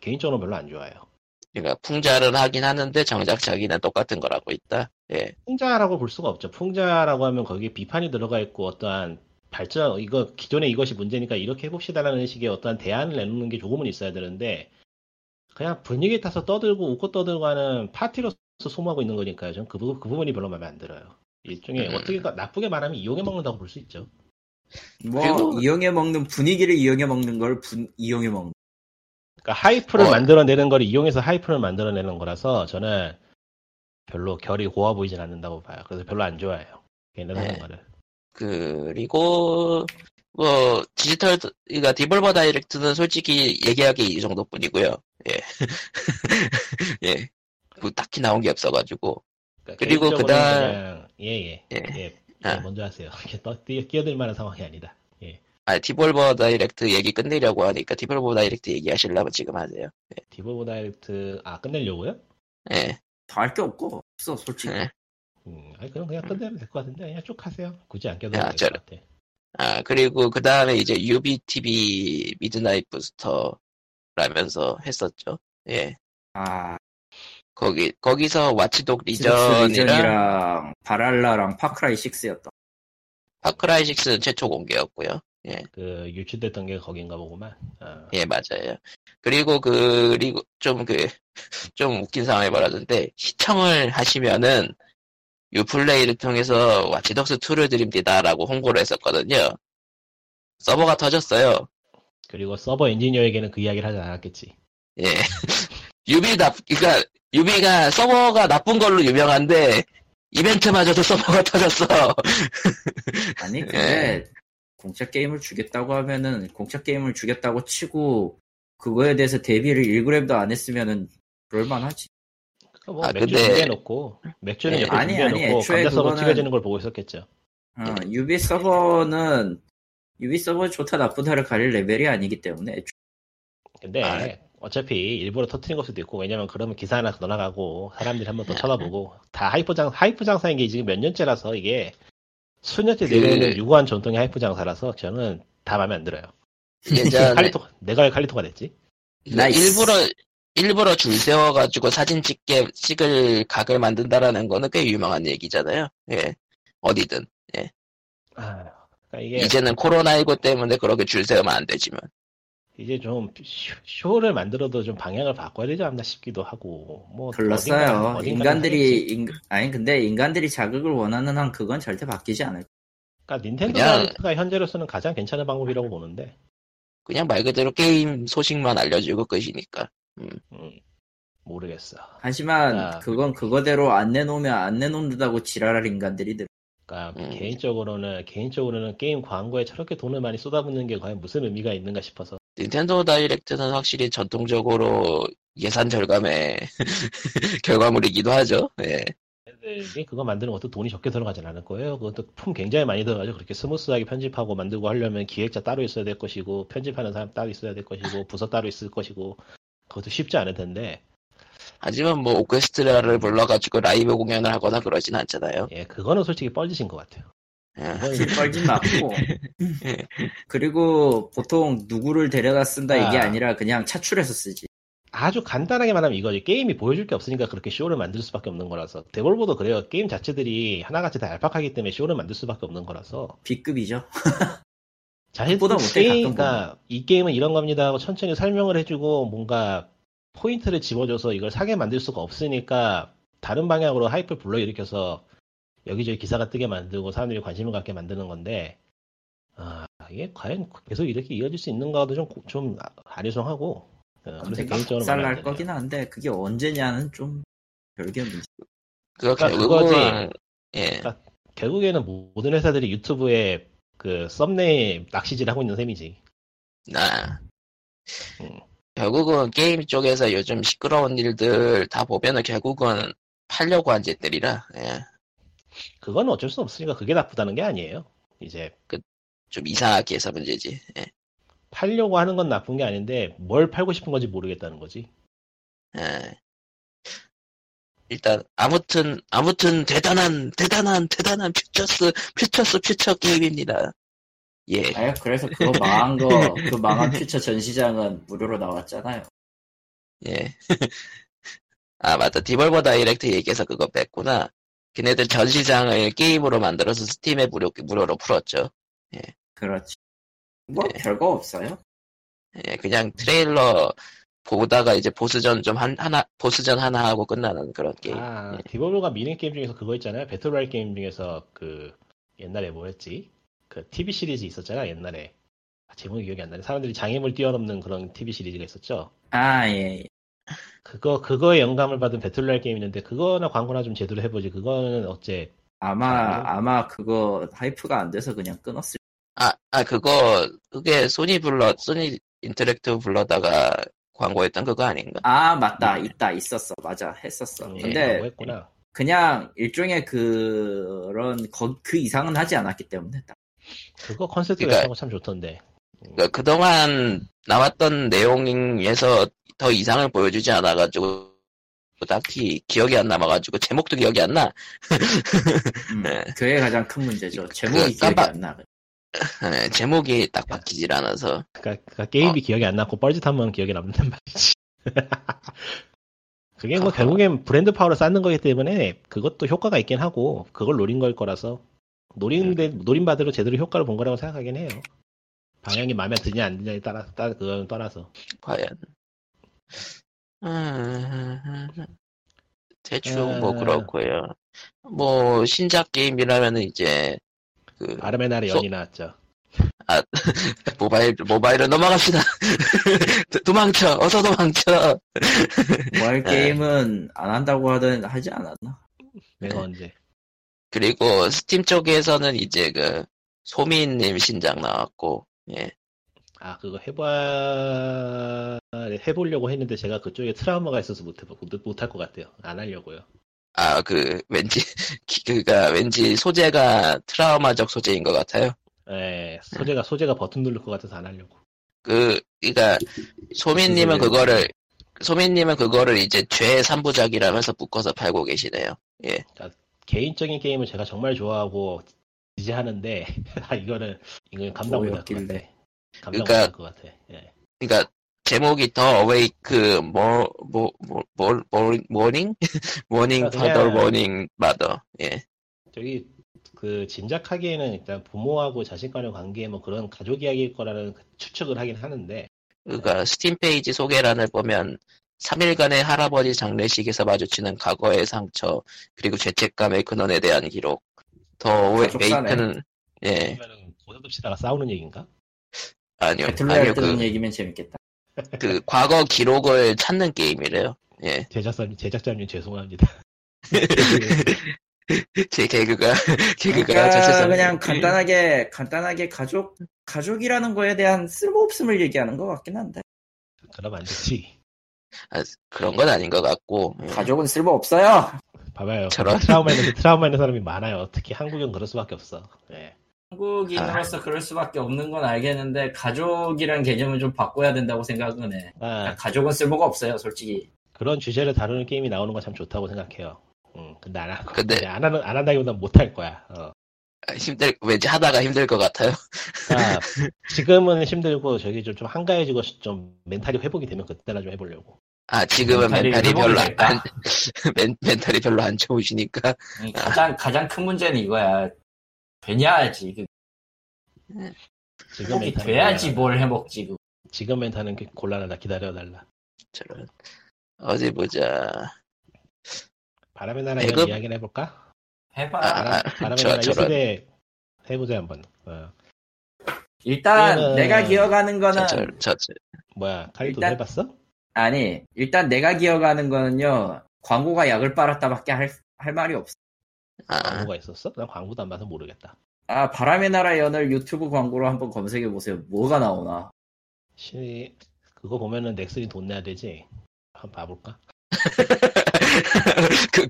그러니까 풍자를 하긴 하는데 정작 자기는 똑같은 걸 하고 있다. 예. 풍자라고 볼 수가 없죠. 풍자라고 하면 거기에 비판이 들어가 있고 어떠한 발전 이거 기존에 이것이 문제니까 이렇게 해봅시다라는 식의 어떠한 대안을 내놓는 게 조금은 있어야 되는데 그냥 분위기 타서 떠들고 웃고 떠들고 하는 파티로서 소모하고 있는 거니까요. 전 그 부분이 별로 마음에 안 들어요. 일종의 어떻게 나쁘게 말하면 이용해 먹는다고 볼 수 있죠. 뭐 그리고... 이용해 먹는 분위기를 이용해 먹는 걸 이용해 먹는. 그러니까 하이프를 만들어내는 걸 이용해서 하이프를 만들어내는 거라서 저는 별로 결이 고와 보이진 않는다고 봐요. 그래서 별로 안 좋아해요. 걔네들 하는 거를. 그리고 뭐 디지털 그러니까 디볼버 다이렉트는 솔직히 얘기하기 이 정도뿐이고요. 예. 예. 뭐 딱히 나온 게 없어가지고. 그러니까 그리고 그다음 먼저 하세요. 끼어들 만한 상황이 아니다. 예. 아, 디볼버 다이렉트 얘기 끝내려고 하니까 디볼버 다이렉트 얘기하시려면 지금 하세요. 네. 디볼버 다이렉트 끝내려고요? 네. 더 할 게 없어 솔직히. 네. 아니 그냥 끝내면 될 것 같은데 그냥 쭉 하세요. 굳이 안 껴도 될 것 같아. 아 그리고 그 다음에 이제 UBTV 미드나잇 부스터라면서 했었죠. 예. 아 거기서 왓치독 리전이랑 바랄라랑 파크라이 6였던. 파크라이 6는 최초 공개였고요. 예. 그, 유출됐던 게 거긴가 보구만. 아. 예, 맞아요. 그리고 좀 웃긴 상황이 벌어졌는데, 시청을 하시면은, 유플레이를 통해서 왓치독스2를 드립니다라고 홍보를 했었거든요. 서버가 터졌어요. 그리고 서버 엔지니어에게는 그 이야기를 하지 않았겠지. 예. 유비가 서버가 나쁜 걸로 유명한데, 이벤트마저도 서버가 터졌어. 아니, 근데, 예. 공짜 게임을 주겠다고 치고 그거에 대해서 대비를 1g도 안 했으면은 그럴만하지. 뭐 맥주 준비해놓고 맥주는 예. 옆에 준비해놓고 감자 서버 튀겨지는 걸 보고 있었겠죠. 예. 유비 서버는 유비 서버 좋다 나쁘다를 가릴 레벨이 아니기 때문에. 근데 어차피 일부러 터트린 걸 수도 있고 왜냐면 그러면 기사 하나 더 나가고 사람들이 한번 더 쳐다보고 다 하이프 장사인 게 지금 몇 년째라서 이게. 수년째 내려오는 유구한 전통의 하이프 장사라서 저는 다 마음에 안 들어요. 내가 왜 칼리토가 됐지? 나 일부러 줄 세워가지고 사진 찍을 각을 만든다라는 거는 꽤 유명한 얘기잖아요. 예. 어디든. 예. 아, 그러니까 이게 이제는 코로나19 때문에 그렇게 줄 세우면 안 되지만. 이제 좀 쇼를 만들어도 좀 방향을 바꿔야 되지 않나 싶기도 하고 뭐 글렀어요. 근데 인간들이 자극을 원하는 한 그건 절대 바뀌지 않을 거예요. 그러니까 닌텐도 다이렉트가 현재로서는 가장 괜찮은 방법이라고 보는데 그냥 말 그대로 게임 소식만 알려주고 끝이니까. 모르겠어. 하지만 그건 그거대로 안 내놓으면 안 내놓는다고 지랄할 인간들이 들. 그러니까 개인적으로는 게임 광고에 저렇게 돈을 많이 쏟아붓는 게 과연 무슨 의미가 있는가 싶어서. 닌텐도 다이렉트는 확실히 전통적으로 예산 절감의 결과물이기도 하죠. 예. 네, 그거 만드는 것도 돈이 적게 들어가진 않을 거예요. 그것도 품 굉장히 많이 들어가죠. 그렇게 스무스하게 편집하고 만들고 하려면 기획자 따로 있어야 될 것이고, 편집하는 사람 따로 있어야 될 것이고, 부서 따로 있을 것이고, 그것도 쉽지 않을 텐데. 하지만 뭐 오케스트라를 불러가지고 라이브 공연을 하거나 그러진 않잖아요. 예, 그거는 솔직히 뻘짓인 것 같아요. 뻘짓 맞고. 그리고 보통 누구를 데려다 쓴다 이게 아니라 그냥 차출해서 쓰지. 아주 간단하게 말하면 이거지. 게임이 보여줄 게 없으니까 그렇게 쇼를 만들 수밖에 없는 거라서. 데볼버도 그래요. 게임 자체들이 하나같이 다 얄팍하기 때문에 쇼를 만들 수밖에 없는 거라서. B급이죠. 자신보다 못해 가끔. 그러니까 이 게임은 이런 겁니다 하고 천천히 설명을 해주고 뭔가 포인트를 집어줘서 이걸 사게 만들 수가 없으니까 다른 방향으로 하이프를 불러일으켜서 여기저기 기사가 뜨게 만들고 사람들이 관심을 갖게 만드는 건데, 이게 과연 계속 이렇게 이어질 수 있는가도 좀 아리송하고. 언젠가 박살날 거긴 한데 그게 언제냐는 좀 별개 문제. 그거지. 예. 그러니까 결국에는 모든 회사들이 유튜브에 그 썸네일 낚시질 하고 있는 셈이지. 결국은 게임 쪽에서 요즘 시끄러운 일들 다 보면은 결국은 팔려고 한 짓들이라. 예. 그건 어쩔 수 없으니까 그게 나쁘다는 게 아니에요. 이제 좀 이상하게 해서 문제지. 예. 팔려고 하는 건 나쁜 게 아닌데 뭘 팔고 싶은 건지 모르겠다는 거지. 예. 일단 아무튼 대단한 퓨처 게임입니다. 예. 아유, 그래서 그거 망한 거, 그 망한 퓨처 전시장은 무료로 나왔잖아요. 예. 아 맞다, 디벌버 다이렉트 얘기해서 그거 뺐구나. 걔네들 전시장을 게임으로 만들어서 스팀에 무료로 풀었죠. 예. 그렇지. 뭐 예. 별거 없어요. 예, 그냥 트레일러 보다가 이제 보스전 하나 하고 끝나는 그런 게임. 예. 디볼버가 미는 게임 중에서 그거 있잖아요. 배틀로얄 게임 중에서 그 옛날에 뭐였지? 그 TV 시리즈 있었잖아 옛날에. 제목이 기억이 안 나네. 사람들이 장애물 뛰어넘는 그런 TV 시리즈가 있었죠. 아 예. 그거에 영감을 받은 배틀로얄 게임 있는데 그거나 광고나 좀 제대로 해보지. 그거는 어째 아마 그거 하이프가 안 돼서 그냥 끊었을. 그게 소니 인터랙티브 블러다가 광고했던 그거 아닌가? 아, 맞다. 있었어. 맞아. 했었어. 예, 근데, 그냥 일종의 그 이상은 하지 않았기 때문에. 그거 컨셉도 참 좋던데. 그러니까 그동안 나왔던 내용에서 더 이상을 보여주지 않아가지고, 딱히 기억이 안 남아가지고, 제목도 기억이 안 나. 그게 가장 큰 문제죠. 제목이 기억이 안 나. 네, 제목이 딱 바뀌질 않아서. 그러니까 게임이 기억이 안 나고 뻘짓하면 기억이 남는단 말이지. 그게 뭐 결국엔 브랜드 파워를 쌓는 거기 때문에 그것도 효과가 있긴 하고 그걸 노린 걸 거라서 노린 바대로 제대로 효과를 본 거라고 생각하긴 해요. 방향이 마음에 드냐 안 드냐에 따라 그건 떠나서. 과연. 대충 뭐 그렇고요. 뭐 신작 게임이라면은 이제. 아르메나의 연이 나왔죠. 모바일로 넘어갑시다. 도망쳐, 어서 도망쳐. 모바일 게임은 안 한다고 하지 않았나? 내가 언제? 그리고 스팀 쪽에서는 이제 그 소민님 신작 나왔고, 예. 그거 해보려고 했는데 제가 그쪽에 트라우마가 있어서 못할 것 같아요. 안 하려고요. 왠지 소재가 트라우마적 소재인 것 같아요. 네, 소재가 버튼 누를 것 같아서 안 하려고. 소민님은 그거를 이제 죄의 3부작이라면서 묶어서 팔고 계시네요. 예. 그러니까 개인적인 게임은 제가 정말 좋아하고 지지하는데, 이거는 감당 못할 것 같아. 예. 그러니까. 제목이 더 어웨이크 모닝 모닝 파더 모닝 마더. 예. 저기 그 짐작하기에는 일단 부모하고 자식 간의 관계 뭐 그런 가족 이야기일 거라는 추측을 하긴 하는데. 그러니까 스팀 페이지 소개란을 보면 3일간의 할아버지 장례식에서 마주치는 과거의 상처 그리고 죄책감의 근원에 대한 기록. 더 어웨이크는 예. 고등급시다가 싸우는 얘기인가? 아니요. 배틀로얄 뜨는 얘기면 재밌겠다. 과거 기록을 찾는 게임이래요. 예. 제작자님 죄송합니다. 제 개그가 그러니까 자체상 그냥 간단하게 가족이라는 거에 대한 쓸모없음을 얘기하는 것 같긴 한데. 그럼 안 되지. 아, 그런 건 아닌 것 같고. 가족은 쓸모없어요. 봐봐요. 저런 트라우마 있는 사람이 많아요. 특히 한국은 그럴 수밖에 없어. 네. 한국인으로서 그럴 수밖에 없는 건 알겠는데 가족이란 개념은 좀 바꿔야 된다고 생각은 해. 아. 가족은 쓸모가 없어요, 솔직히. 그런 주제를 다루는 게임이 나오는 건 참 좋다고 생각해요. 근데 안 한다기보다 못할 거야. 왠지 하다가 힘들 것 같아요. 아, 지금은 힘들고 저기 좀 한가해지고 좀 멘탈이 회복이 되면 그때나 좀 해보려고. 아, 지금은 멘탈이 별로 안 좋으시니까. 가장 큰 문제는 이거야. 되냐지. 지금 멘탈 돼야지 뭘 해먹지. 지금 멘탈은 곤란하다. 기다려달라. 저런. 어디 보자. 바람의 나라 이런 이야기를 해볼까? 해봐. 바람의 나라 1세대 해보자 한번. 일단 이거는... 내가 기억하는 거는 뭐야? 칼리도 해봤어? 아니, 일단 내가 기억하는 거는요. 광고가 약을 빨았다밖에 할 말이 없어. 광고가 있었어? 난 광고도 안 봐서 모르겠다. 아, 바람의 나라 연을 유튜브 광고로 한번 검색해보세요. 뭐가 나오나. 그거 보면은 넥슨이 돈 내야 되지? 한번 봐볼까?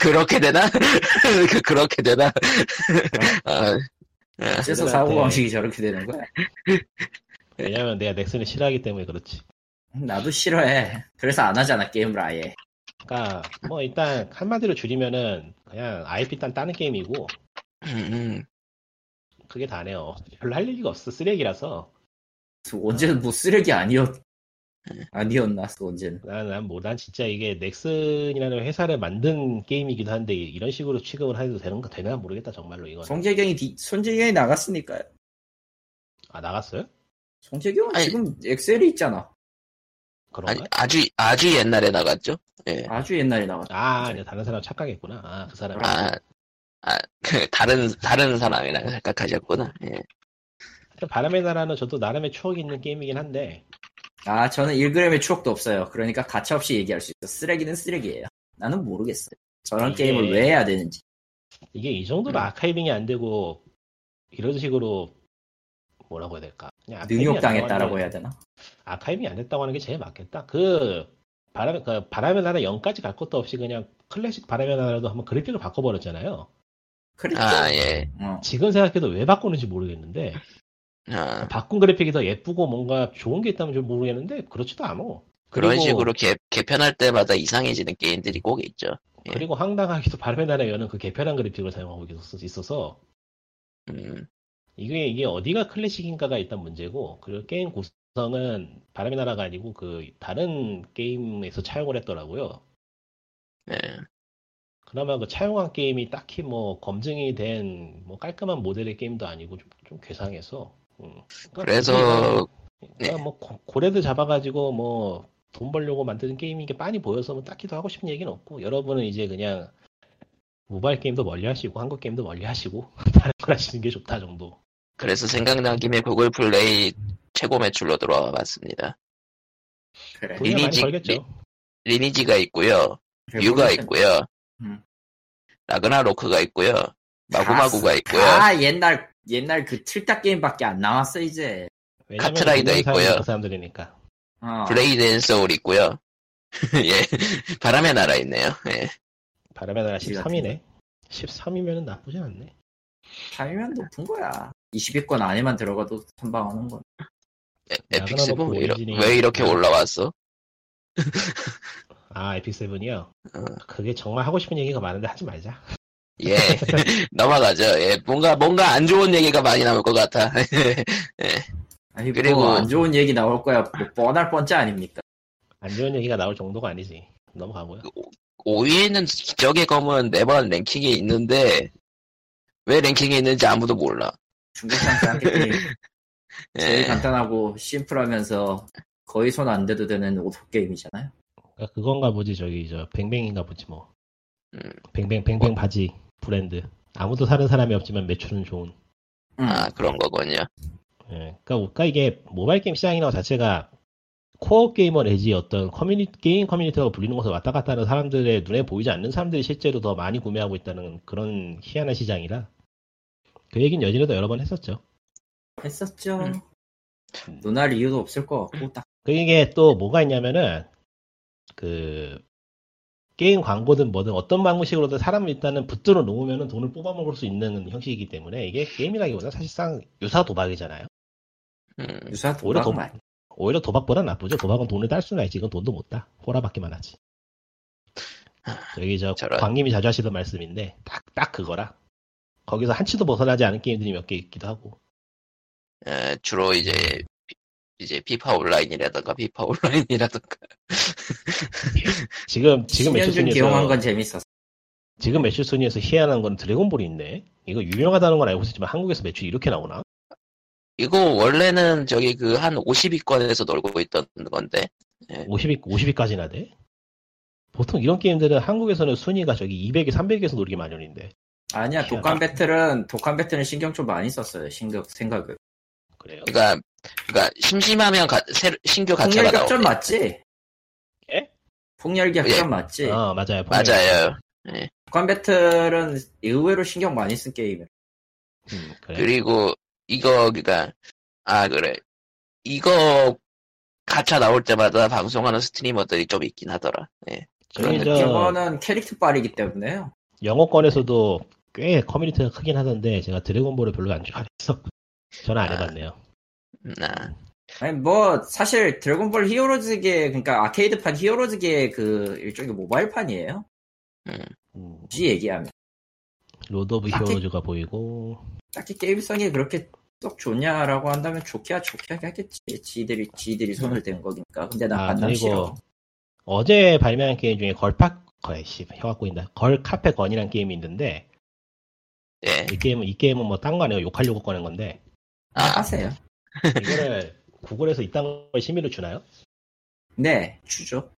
그렇게 되나? 그래서 사고 방식이 저렇게 되는 거야. 왜냐면 내가 넥슨을 싫어하기 때문에 그렇지. 나도 싫어해. 그래서 안 하잖아, 게임을 아예. 그러니까 뭐 일단 한마디로 줄이면은 그냥 IP 딴 따는 게임이고 그게 다네요. 별로 할 얘기가 없어. 쓰레기라서. 언제는 뭐 쓰레기 아니었나? 언제는. 난 진짜 이게 넥슨이라는 회사를 만든 게임이기도 한데 이런 식으로 취급을 해도 되는 거 되나 모르겠다 정말로 이건. 손재경이 나갔으니까요. 아, 나갔어요? 손재경은 지금 엑셀이 있잖아. 아니, 아주 옛날에 나갔죠? 예. 아주 옛날에 나갔죠. 아, 다른 사람 착각했구나. 아, 그 사람이. 다른 사람이랑 착각하셨구나. 예. 바람의 나라는 저도 나름의 추억이 있는 게임이긴 한데. 아, 저는 1g의 추억도 없어요. 그러니까 가차없이 얘기할 수 있어. 쓰레기는 쓰레기예요. 나는 모르겠어요. 저런 게임을 왜 해야 되는지. 이게 이 정도로 아카이빙이 안 되고, 이런 식으로, 뭐라고 해야 될까? 능욕당했다라고 해야 되나? 아카이빙이 안 됐다고 하는 게 제일 맞겠다. 바람의 나라 0까지 갈 것도 없이 그냥 클래식 바람의 나라도 한번 그래픽을 바꿔버렸잖아요. 그래픽. 아, 예. 지금 생각해도 왜 바꾸는지 모르겠는데, 바꾼 그래픽이 더 예쁘고 뭔가 좋은 게 있다면 좀 모르겠는데, 그렇지도 않아. 그런 식으로 개편할 때마다 이상해지는 게임들이 꼭 있죠. 예. 그리고 황당하게도 바람의 나라 연은 그 개편한 그래픽을 사용하고 있어서, 이게 어디가 클래식인가가 일단 문제고, 그리고 게임 구성은 바람의 나라가 아니고 그 다른 게임에서 차용을 했더라고요. 네. 그나마 그 차용한 게임이 딱히 뭐 검증이 된 뭐 깔끔한 모델의 게임도 아니고 좀 괴상해서. 그래서 뭐 고래도 잡아가지고 뭐 돈 벌려고 만드는 게임인 게 빤히 보여서 뭐 딱히 더 하고 싶은 얘기는 없고, 여러분은 이제 그냥 모바일 게임도 멀리 하시고 한국 게임도 멀리 하시고 다른 걸 하시는 게 좋다 정도. 그래서 생각난 김에 구글 플레이 최고 매출로 들어와 봤습니다. 그래. 리니지가 있고요. 뷰가 있고요. 라그나로크가 있고요. 마구마구가 있고요. 아, 옛날 그 틀딱 게임밖에 안 나왔어 이제. 카트라이더 있고요. 그 사람들이니까. 블레이드 앤 소울 있고요. 예. 바람의 나라 있네요. 예. 바람의 나라 13이네. 13이면은 나쁘지 않네. 13이면 높은 거야. 20위권 안에만 들어가도 선방하는 건. 에픽 세븐 왜 이렇게 올라왔어? 아, 에픽 세븐이요? 그게 정말 하고 싶은 얘기가 많은데 하지 말자. 예, 넘어가죠. 예, 뭔가 안 좋은 얘기가 많이 나올 것 같아. 예. 아니, 그리고 안 좋은 얘기 나올 거야. 뭐 뻔할 뻔짜 아닙니까? 안 좋은 얘기가 나올 정도가 아니지. 넘어가고요. 5위에는 기적의 검은 매번 랭킹에 있는데 왜 랭킹에 있는지 아무도 몰라. 중국산 게임 제일 간단하고 심플하면서 거의 손 안 대도 되는 오토 게임이잖아요. 그건가 보지. 저기 저 뱅뱅인가 보지 뭐. 뱅뱅 바지 브랜드. 아무도 사는 사람이 없지만 매출은 좋은. 아, 그런 거군요. 예, 그러니까 이게 모바일 게임 시장이라고 자체가 코어 게이머 내지 어떤 게임 커뮤니티라고 불리는 곳에 왔다 갔다 하는 사람들의 눈에 보이지 않는 사람들이 실제로 더 많이 구매하고 있다는 그런 희한한 시장이라 그 얘기는 여진에도 여러 번 했었죠. 논할 이유도 없을 것 같고 딱. 그게 또 뭐가 있냐면은 그 게임 광고든 뭐든 어떤 방식으로든 사람을 일단은 붙들어 놓으면은 돈을 뽑아 먹을 수 있는 형식이기 때문에 이게 게임이라기보다 사실상 유사 도박이잖아요. 유사 도박. 오히려 도박보다 나쁘죠. 도박은 돈을 딸 수나 있지. 이건 돈도 못 따. 꼬라박기만 하지. 여기 저 광님이 자주 하시던 말씀인데 딱 그거라. 거기서 한치도 벗어나지 않은 게임들이 몇 개 있기도 하고. 주로 이제 피파 온라인이라던가. 지금 매출 순위에서 기용한 건 재밌었어. 지금 매출 순위에서 희한한 건 드래곤볼이 있네. 이거 유명하다는 건 알고 있었지만 한국에서 매출이 이렇게 나오나? 이거 원래는 저기 그 한 50위권에서 놀고 있던 건데. 예. 50위까지나 돼? 보통 이런 게임들은 한국에서는 순위가 저기 200위, 300위에서 놀기 마련인데. 아니야, 독한 배틀은 신경 좀 많이 썼어요. 생각을. 그래요? 그러니까 심심하면 신규 가차가 나오고. 폭렬격전 맞지? 예? 폭렬격전 맞지? 어, 맞아요. 맞아요. 예. 독한 배틀은 의외로 신경 많이 쓴 게임이에요. 그리고 이거 그래. 이거 가차 나올 때마다 방송하는 스트리머들이 좀 있긴 하더라. 예. 이거는 캐릭터빨이기 때문에요. 영어권에서도 꽤 커뮤니티가 크긴 하던데 제가 드래곤볼을 별로 안 좋아해서 저는 안 해봤네요. 아니 뭐 사실 드래곤볼 히어로즈계 그러니까 아케이드판 히어로즈계 그 일종의 모바일판이에요. 굳이 얘기하면 로드 오브 히어로즈가 보이고 딱히 게임성이 그렇게 썩 좋냐라고 한다면 좋게 하겠지. 지들이 손을 댄 거니까. 근데 난 반납 싫어. 어제 발매한 게임 중에 걸카페 건이란 게임이 있는데, 예. 이 게임은 뭐 딴 거 아니에요. 욕하려고 꺼낸 건데. 하세요. 이거를 구글에서 이딴 거에 심의를 주나요? 네, 주죠.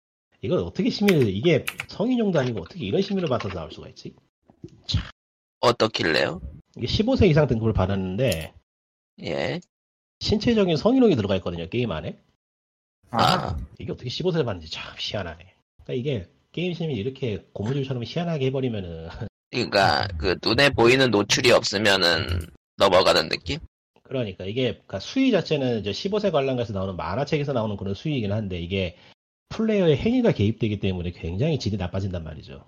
이걸 어떻게 이게 성인용도 아니고 어떻게 이런 심의를 받아서 나올 수가 있지? 참. 어떻길래요? 이게 15세 이상 등급을 받았는데, 예. 신체적인 성희롱이 들어가 있거든요, 게임 안에. 이게 어떻게 15세를 받는지 참 희한하네. 그러니까 이게, 게임 심의 이렇게 고무줄처럼 희한하게 해버리면은 그러니까 그 눈에 보이는 노출이 없으면은 넘어가는 느낌? 그러니까 이게 그러니까 수위 자체는 이제 15세 관람가에서 나오는 만화책에서 나오는 그런 수위이긴 한데 이게 플레이어의 행위가 개입되기 때문에 굉장히 질이 나빠진단 말이죠.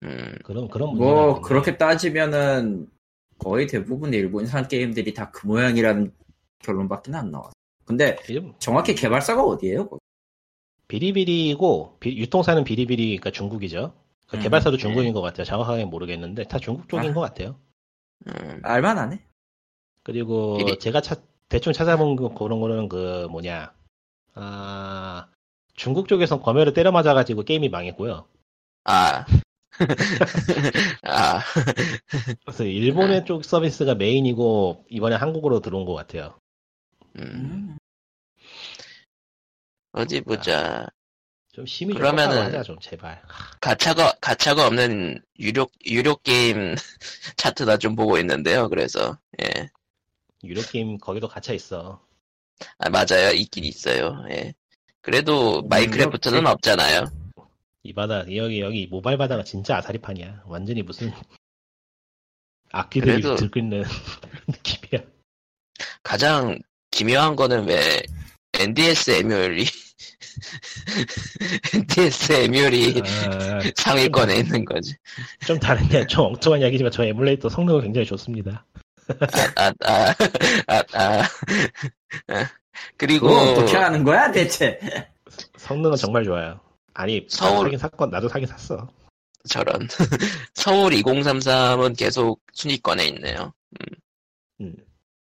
그런 문제가 뭐 있는데. 그렇게 따지면은 거의 대부분 일본산 게임들이 다 그 모양이라는 결론밖에 안 나와. 근데 정확히 개발사가 어디예요? 비리비리고 유통사는 비리비리 그러니까 중국이죠. 그러니까 개발사도 중국인 것 같아요. 정확하게 모르겠는데 다 중국 쪽인 것 같아요. 알만하네. 그리고 제가 대충 찾아본 그런 거는 그 뭐냐 중국 쪽에선 검열을 때려 맞아가지고 게임이 망했고요. 그래서 일본의 쪽 서비스가 메인이고 이번에 한국으로 들어온 것 같아요. 어디 보자. 좀 심히 그러면은 좀 제발. 가차가 없는 유료 게임 차트나 좀 보고 있는데요. 그래서 예. 유료 게임 거기도 가차 있어. 맞아요. 있긴 있어요. 예. 그래도 마인크래프트는 없잖아요. 이 바다 여기 모바일 바다가 진짜 아사리판이야. 완전히 무슨 악귀들이 들고 있는 느낌이야. 가장 기묘한 거는 왜? NDS 에뮬이 상위권에 있는 거지. 좀 다른데, 좀 엉뚱한 이야기지만 저 에뮬레이터 성능은 굉장히 좋습니다. 그리고 어떻게 하는 거야 대체? 성능은 정말 좋아요. 아니 서울 사긴 샀건 나도 사긴 샀어. 저런 서울 2033은 계속 순위권에 있네요.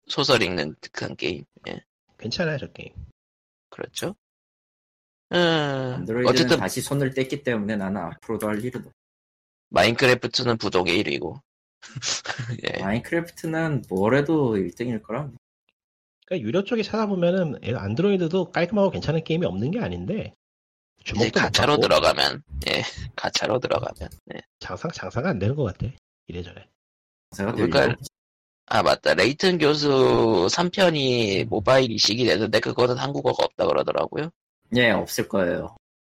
소설 읽는 듯한 게임. 예. 괜찮아요 저 게임. 그렇죠. 안드로이드는 어쨌든 다시 손을 뗐기 때문에 나는 앞으로도 할 일은 없어. 마인크래프트는 부동의 1위고. 예. 마인크래프트는 뭐래도 1등일 거라. 그러니까 유료 쪽에 찾아보면은 안드로이드도 깔끔하고 괜찮은 게임이 없는 게 아닌데 주목도 가차로 들어가면, 예, 예. 장사가 안 되는 것 같아 이래저래. 그러니까. 맞다. 레이튼 교수 3편이 모바일 이식이 되는데 그거는 한국어가 없다 그러더라고요. 예, 없을 거예요.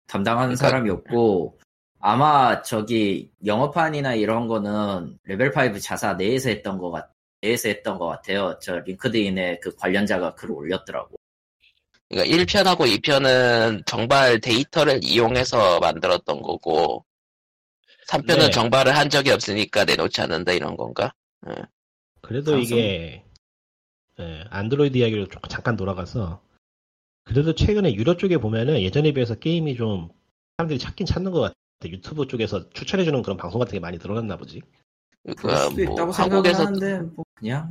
담당하는 그러니까... 사람이 없고, 아마 저기 영어판이나 이런 거는 레벨5 자사 내에서 했던 것 같아요. 저 링크드인에 그 관련자가 글을 올렸더라고. 그러니까 1편하고 2편은 정발 데이터를 이용해서 만들었던 거고 3편은 네. 정발을 한 적이 없으니까 내놓지 않는다 이런 건가? 네. 그래도 삼성... 이게 네, 안드로이드 이야기로 잠깐 돌아가서 그래도 최근에 유료 쪽에 보면은 예전에 비해서 게임이 좀 사람들이 찾긴 찾는 것 같아. 유튜브 쪽에서 추천해주는 그런 방송 같은 게 많이 늘어났나 보지. 그러니까 뭐 한국에서 뭐 그냥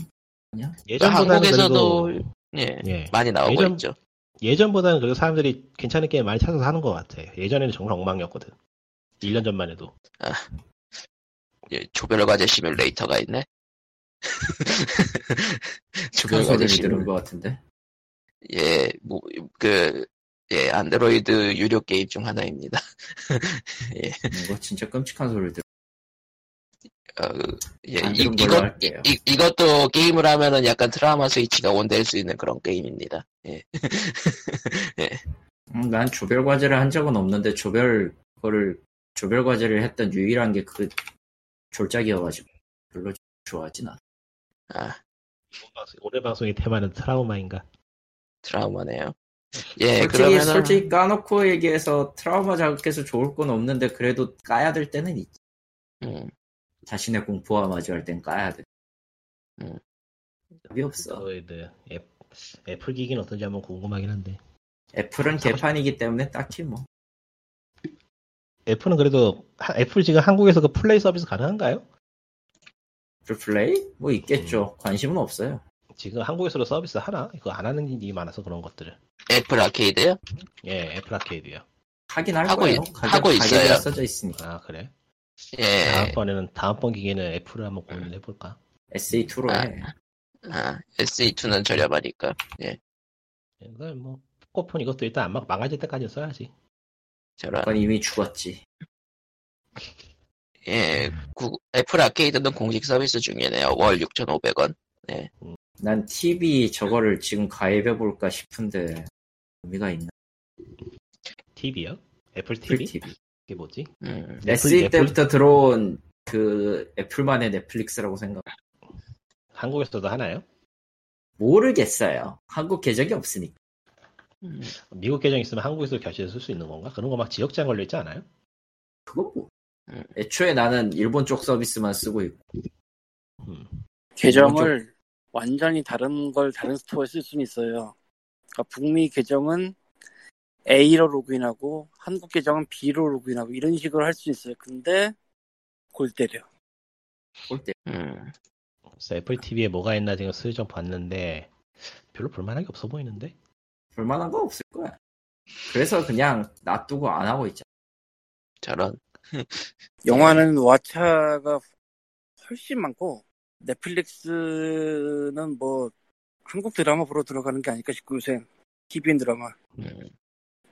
한국에서도 그래도, 예 많이 나오고 있죠. 예전보다는 그래도 사람들이 괜찮은 게임 많이 찾아서 하는 것 같아. 예전에는 정말 엉망이었거든. 1년 전만 해도. 아, 예, 조별과제 시뮬레이터가 있네. 조별과제 시뮬레이터인 것 같은데. 예, 뭐 그 예 안드로이드 유료 게임 중 하나입니다. 예. 이거 진짜 끔찍한 소리들. 예, 이것도 게임을 하면은 약간 트라우마 스위치가 온대일 수 있는 그런 게임입니다. 예. 예. 난 조별 과제를 한 적은 없는데 조별 과제를 했던 유일한 게 그 졸작이어가지고 별로 좋아하진 않아. 아. 오늘 방송의 테마는 트라우마인가? 트라우마네요. 예, 솔직히 까놓고 얘기해서 트라우마 자극해서 좋을 건 없는데 그래도 까야 될 때는 있지. 자신의 공포와 마주할 땐 까야 돼. 답이 없어. 애플 기기는 어떤지 한번 궁금하긴 한데. 애플은 개판이기 때문에 딱히 뭐. 애플은 그래도 애플 지금 한국에서 그 플레이 서비스 가능한가요? 애플 플레이? 뭐 있겠죠. 관심은 없어요. 지금 한국에서도 서비스 하나? 그거 안 하는 일이 많아서 그런 것들을. 애플 아케이드요? 예, 애플 아케이드요. 하긴 할 거예요. 하고 있어요. 써져 있으니까. 아 그래. 예. 다음번 기기에는 애플을 한번 고민해 볼까? SE2로 해. SE2는 저렴하니까. 예. 이걸 뭐 포코폰 이것도 일단 안 망가질 때까지 써야지. 저런. 그건 이미 죽었지. 예. 애플 아케이드는 공식 서비스 중이네요. 월 6,500원. 네. 난 TV 저거를 지금 가입해 볼까 싶은데 의미가 있나? TV요? 애플 TV? 이게 뭐지? SE 때부터 들어온 그 애플만의 넷플릭스라고 생각. 한국에서도 하나요? 모르겠어요. 한국 계정이 없으니까. 미국 계정 있으면 한국에서 결제해서 쓸 수 있는 건가? 그런 거 막 지역장 걸려 있지 않아요? 그거 뭐. 애초에 나는 일본 쪽 서비스만 쓰고 있고. 계정을 완전히 다른 걸 다른 스토어에 쓸 수는 있어요. 그러니까 북미 계정은 A로 로그인하고 한국 계정은 B로 로그인하고 이런 식으로 할 수 있어요. 근데 골 때려. 그래서 애플 TV에 뭐가 있나 지금 슬쩍 봤는데 별로 볼만한 게 없어 보이는데? 볼만한 거 없을 거야. 그래서 그냥 놔두고 안 하고 있잖아. 저런. 영화는 왓챠가 훨씬 많고 넷플릭스는 뭐 한국 드라마 보러 들어가는 게 아닐까 싶고 요새 TVN 드라마.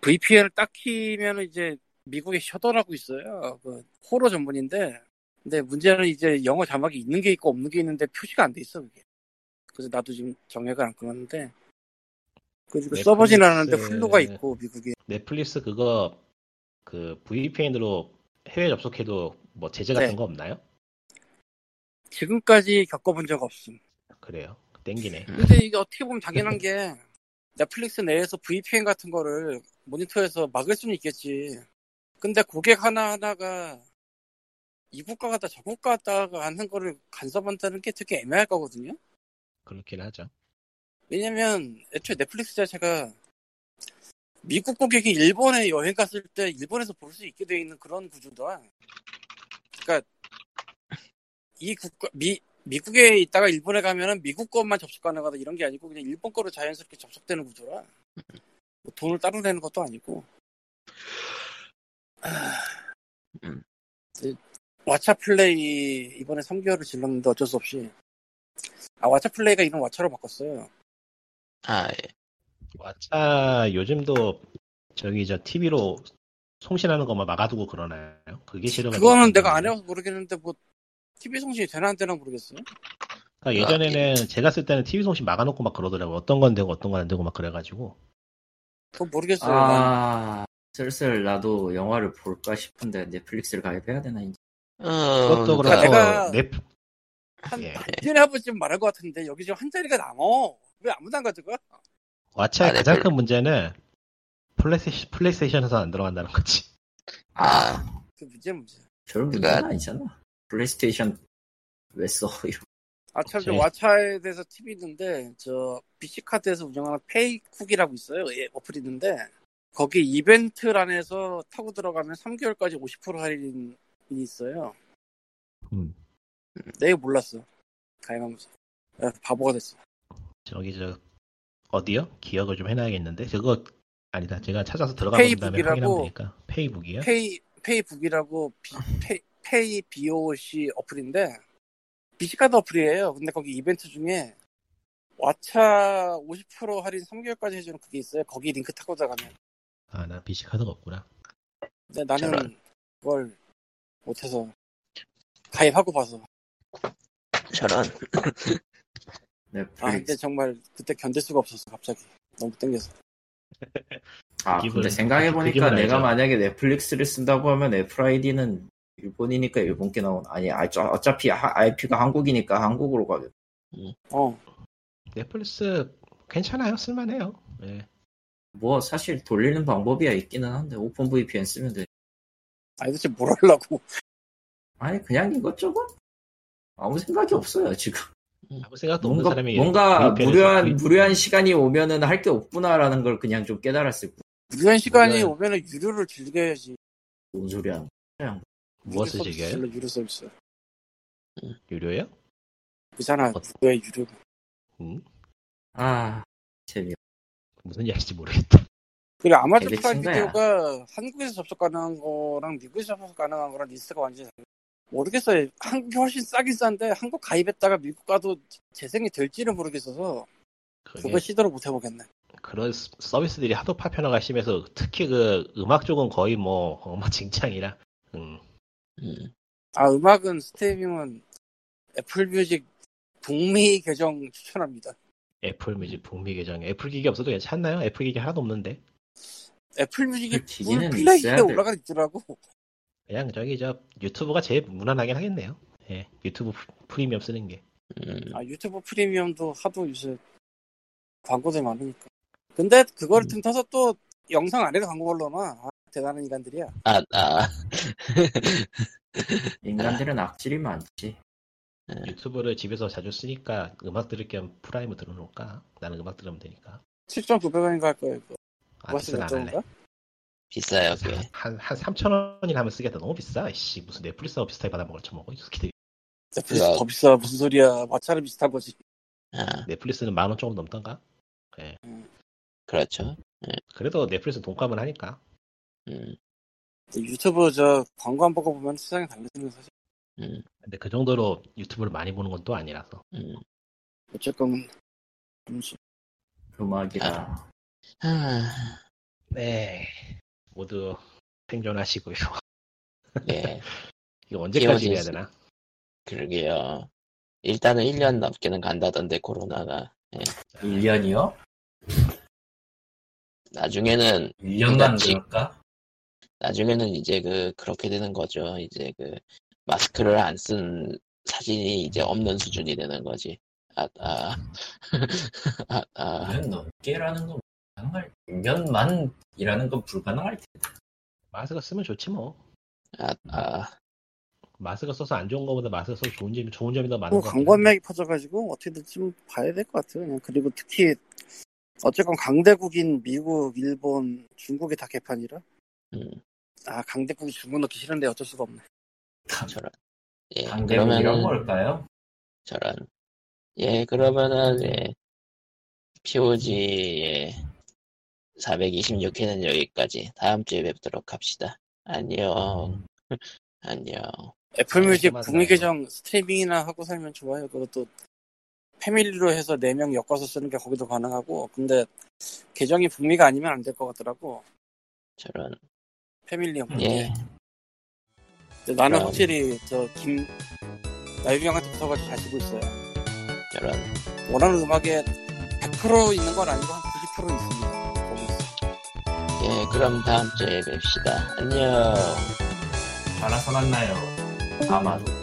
VPN을 딱 키면 이제 미국에 셔더라고 있어요. 그 호러 전문인데, 근데 문제는 이제 영어 자막이 있는 게 있고 없는 게 있는데 표시가 안 돼 있어 그게. 그래서 나도 지금 정액을 안 끊었는데, 그리고 서버 지나는데 훌루가 있고 미국에. 넷플릭스 그거 그 VPN으로 해외 접속해도 뭐 제재 같은 거 없나요? 지금까지 겪어본 적 없음. 그래요? 땡기네. 근데 이게 어떻게 보면 당연한 게. 넷플릭스 내에서 VPN 같은 거를 모니터에서 막을 수는 있겠지. 근데 고객 하나하나가 이 국가가 다 저 국가가 하는 거를 간섭한다는 게 되게 애매할 거거든요. 그렇긴 하죠. 왜냐면 애초에 넷플릭스 자체가 미국 고객이 일본에 여행 갔을 때 일본에서 볼 수 있게 돼 있는 그런 구조다. 그러니까 이 국가... 미국에 있다가 일본에 가면은 미국 것만 접속 가능하다 이런 게 아니고 그냥 일본 거로 자연스럽게 접속되는 구조라 뭐 돈을 따로 내는 것도 아니고 왓챠 플레이 이번에 3개월을 질렀는데 어쩔 수 없이 왓챠 플레이가 이런 왓챠로 바꿨어요. 아 예. 왓챠 요즘도 저기 저 TV로 송신하는 것만 막아두고 그러나요? 그게 싫은 그거는 내가 안 해봐서 모르겠는데 뭐. TV 송신이 되나 안 되나 모르겠어요. 그러니까 예전에는 제가 쓸 때는 TV 송신 막아놓고 막 그러더라고요. 어떤 건 되고 어떤 건 안 되고 막 그래가지고. 그건 모르겠어요. 아, 슬슬 나도 영화를 볼까 싶은데 넷플릭스를 가입해야 되나 이제. 그것도 그렇고 내가 한 달에 한 번쯤 말할 것 같은데 여기 지금 한 자리가 남어. 왜 아무도 안 가져가? 왓챠의 가장 큰 문제는 플레이스테이션에서 안 들어간다는 거지. 아, 그 문제. 별로 문제는 아니잖아. 플레이스테이션 왜 써? 이런. 아, 참, 왓챠에 대해서 팁이 있는데, 저, PC카드에서 운영하는 페이쿡이라고 있어요. 예, 어플이 있는데, 거기 이벤트란에서 타고 들어가면 3개월까지 50% 할인이 있어요. 내가 몰랐어. 가입하면서. 아, 바보가 됐어. 저기, 어디요? 기억을 좀 해놔야겠는데? 그거, 아니다. 제가 찾아서 들어가 본 다음에 확인하면 되니까. 페이북이요? 페이북이라고, 페이보c 어플인데, PC카드 어플이에요. 근데 거기 이벤트 중에 왓챠 50% 할인 3개월까지 해주는 그게 있어요. 거기 링크 타고 들어가면. 아, 나 PC카드가 없구나. 근데 나는 그걸 못해서 가입하고 봐서. 저런. 아, 근데 정말 그때 견딜 수가 없었어. 갑자기. 너무 땡겨서. 아, 근데 생각해보니까 내가 만약에 넷플릭스를 쓴다고 하면 애플ID는 일본이니까 일본께 나온. 아니, 어차피 IP가 한국이니까 한국으로 가겠다. 넷플릭스 괜찮아요. 쓸만해요. 네. 뭐 사실 돌리는 방법이야 있기는 한데 오픈 VPN 쓰면 돼. 아니 도대체 뭘 하려고. 아니 그냥 이것저것 아무 생각이 없어요 지금. 아무 생각도 없는 사람이 뭔가 무료한 시간이 오면은 할 게 없구나라는 걸 그냥 좀 깨달았을 뿐. 무료한 시간이 오면은 유료를 즐겨야지. 뭔 소리야. 무엇을 즐겨요? 유료 서비스. 유료예요? 그잖아. 왜 유료? 아 재미없. 무슨 이야기인지 모르겠다. 그리고 아마존 프라임 비디오가 한국에서 접속 가능한 거랑 미국에서 접속 가능한 거랑 리스트가 완전히 모르겠어요. 한국이 훨씬 싸긴 싼데 한국 가입했다가 미국 가도 재생이 될지는 모르겠어서 그거 시도를 못 해보겠네. 그런 서비스들이 하도 파편화가 심해서 특히 그 음악 쪽은 거의 뭐 엉망진창이라. 아, 음악은 스트리밍은 애플 뮤직 북미 계정 추천합니다. 애플 뮤직 북미 계정. 애플 기기 없어도 괜찮나요? 애플 기기 하나도 없는데. 애플 뮤직이 구글 플레이에 올라가 있더라고. 그냥 저기 저 유튜브가 제일 무난하긴 하겠네요. 예, 유튜브 프리미엄 쓰는 게. 아, 유튜브 프리미엄도 하도 요새 광고들이 많으니까. 근데 그걸 틈타서 또 영상 안에도 광고 걸러나. 아, 대단한 인간들이야. 인간들은 악질이 많지. 유튜브를 집에서 자주 쓰니까 음악 들을 겸 프라임을 들어놓을까? 나는 음악 들으면 되니까. 7,900원인가 할 거예요. 아, 비싼 안 할래. 비싸요. 한 3,000원이나 하면 쓰겠다. 너무 비싸. 씨, 무슨 넷플릭스하고 비슷하게 받아먹을 쳐먹어. 넷플릭스 더 비싸. 무슨 소리야. 마차는 비슷한 거지. 아. 넷플릭스는 10,000원 조금 넘던가? 네. 그렇죠. 그래도 넷플릭스 돈값은 하니까. 유튜브 저 광고 안 보고 보면 세상에 달라지는 사실. 근데 그 정도로 유튜브를 많이 보는 건 또 아니라서. 어쨌건 음악이다. 네, 모두 생존하시고요. 네. 이거 언제까지 해야 되나? 그러게요. 일단은 1년 넘게는 간다던데 코로나가. 네. 1년이요? 나중에는 1년만 될까? 나중에는 이제 그렇게 되는 거죠. 이제 마스크를 안 쓴 사진이 이제 없는 수준이 되는 거지. 아. 1년 넘게라는 건 정말 1년만이라는 건 불가능할 텐데. 마스크 쓰면 좋지 뭐. 마스크 써서 안 좋은 거보다 마스크 써서 좋은 점이 더 많은 거. 광범위하게 퍼져가지고 어떻게든 좀 봐야 될 것 같아요. 그냥. 그리고 특히 어쨌건 강대국인 미국, 일본, 중국이 다 개판이라. 아, 강대국이 중국 넣기 싫은데 어쩔 수가 없네. 저런. 예, 그러면 이런 걸까요? 저런. 예, 그러면은 POG 426회는 여기까지. 다음 주에 뵙도록 합시다. 안녕. 안녕. 애플뮤직 북미 계정 스트리밍이나 하고 살면 좋아요. 그것도 패밀리로 해서 4명 엮어서 쓰는 게 거기도 가능하고. 근데 계정이 북미가 아니면 안 될 것 같더라고. 저런. 패밀리 없는 게. 나는 확실히 나유리 형한테 붙어가지고 잘 쓰고 있어요. 저런. 원하는 음악에 100% 있는 건 아니고 한 90% 있습니다. 예, 그럼 다음 주에 뵙시다. 안녕. 알아서 만나요. 아마도.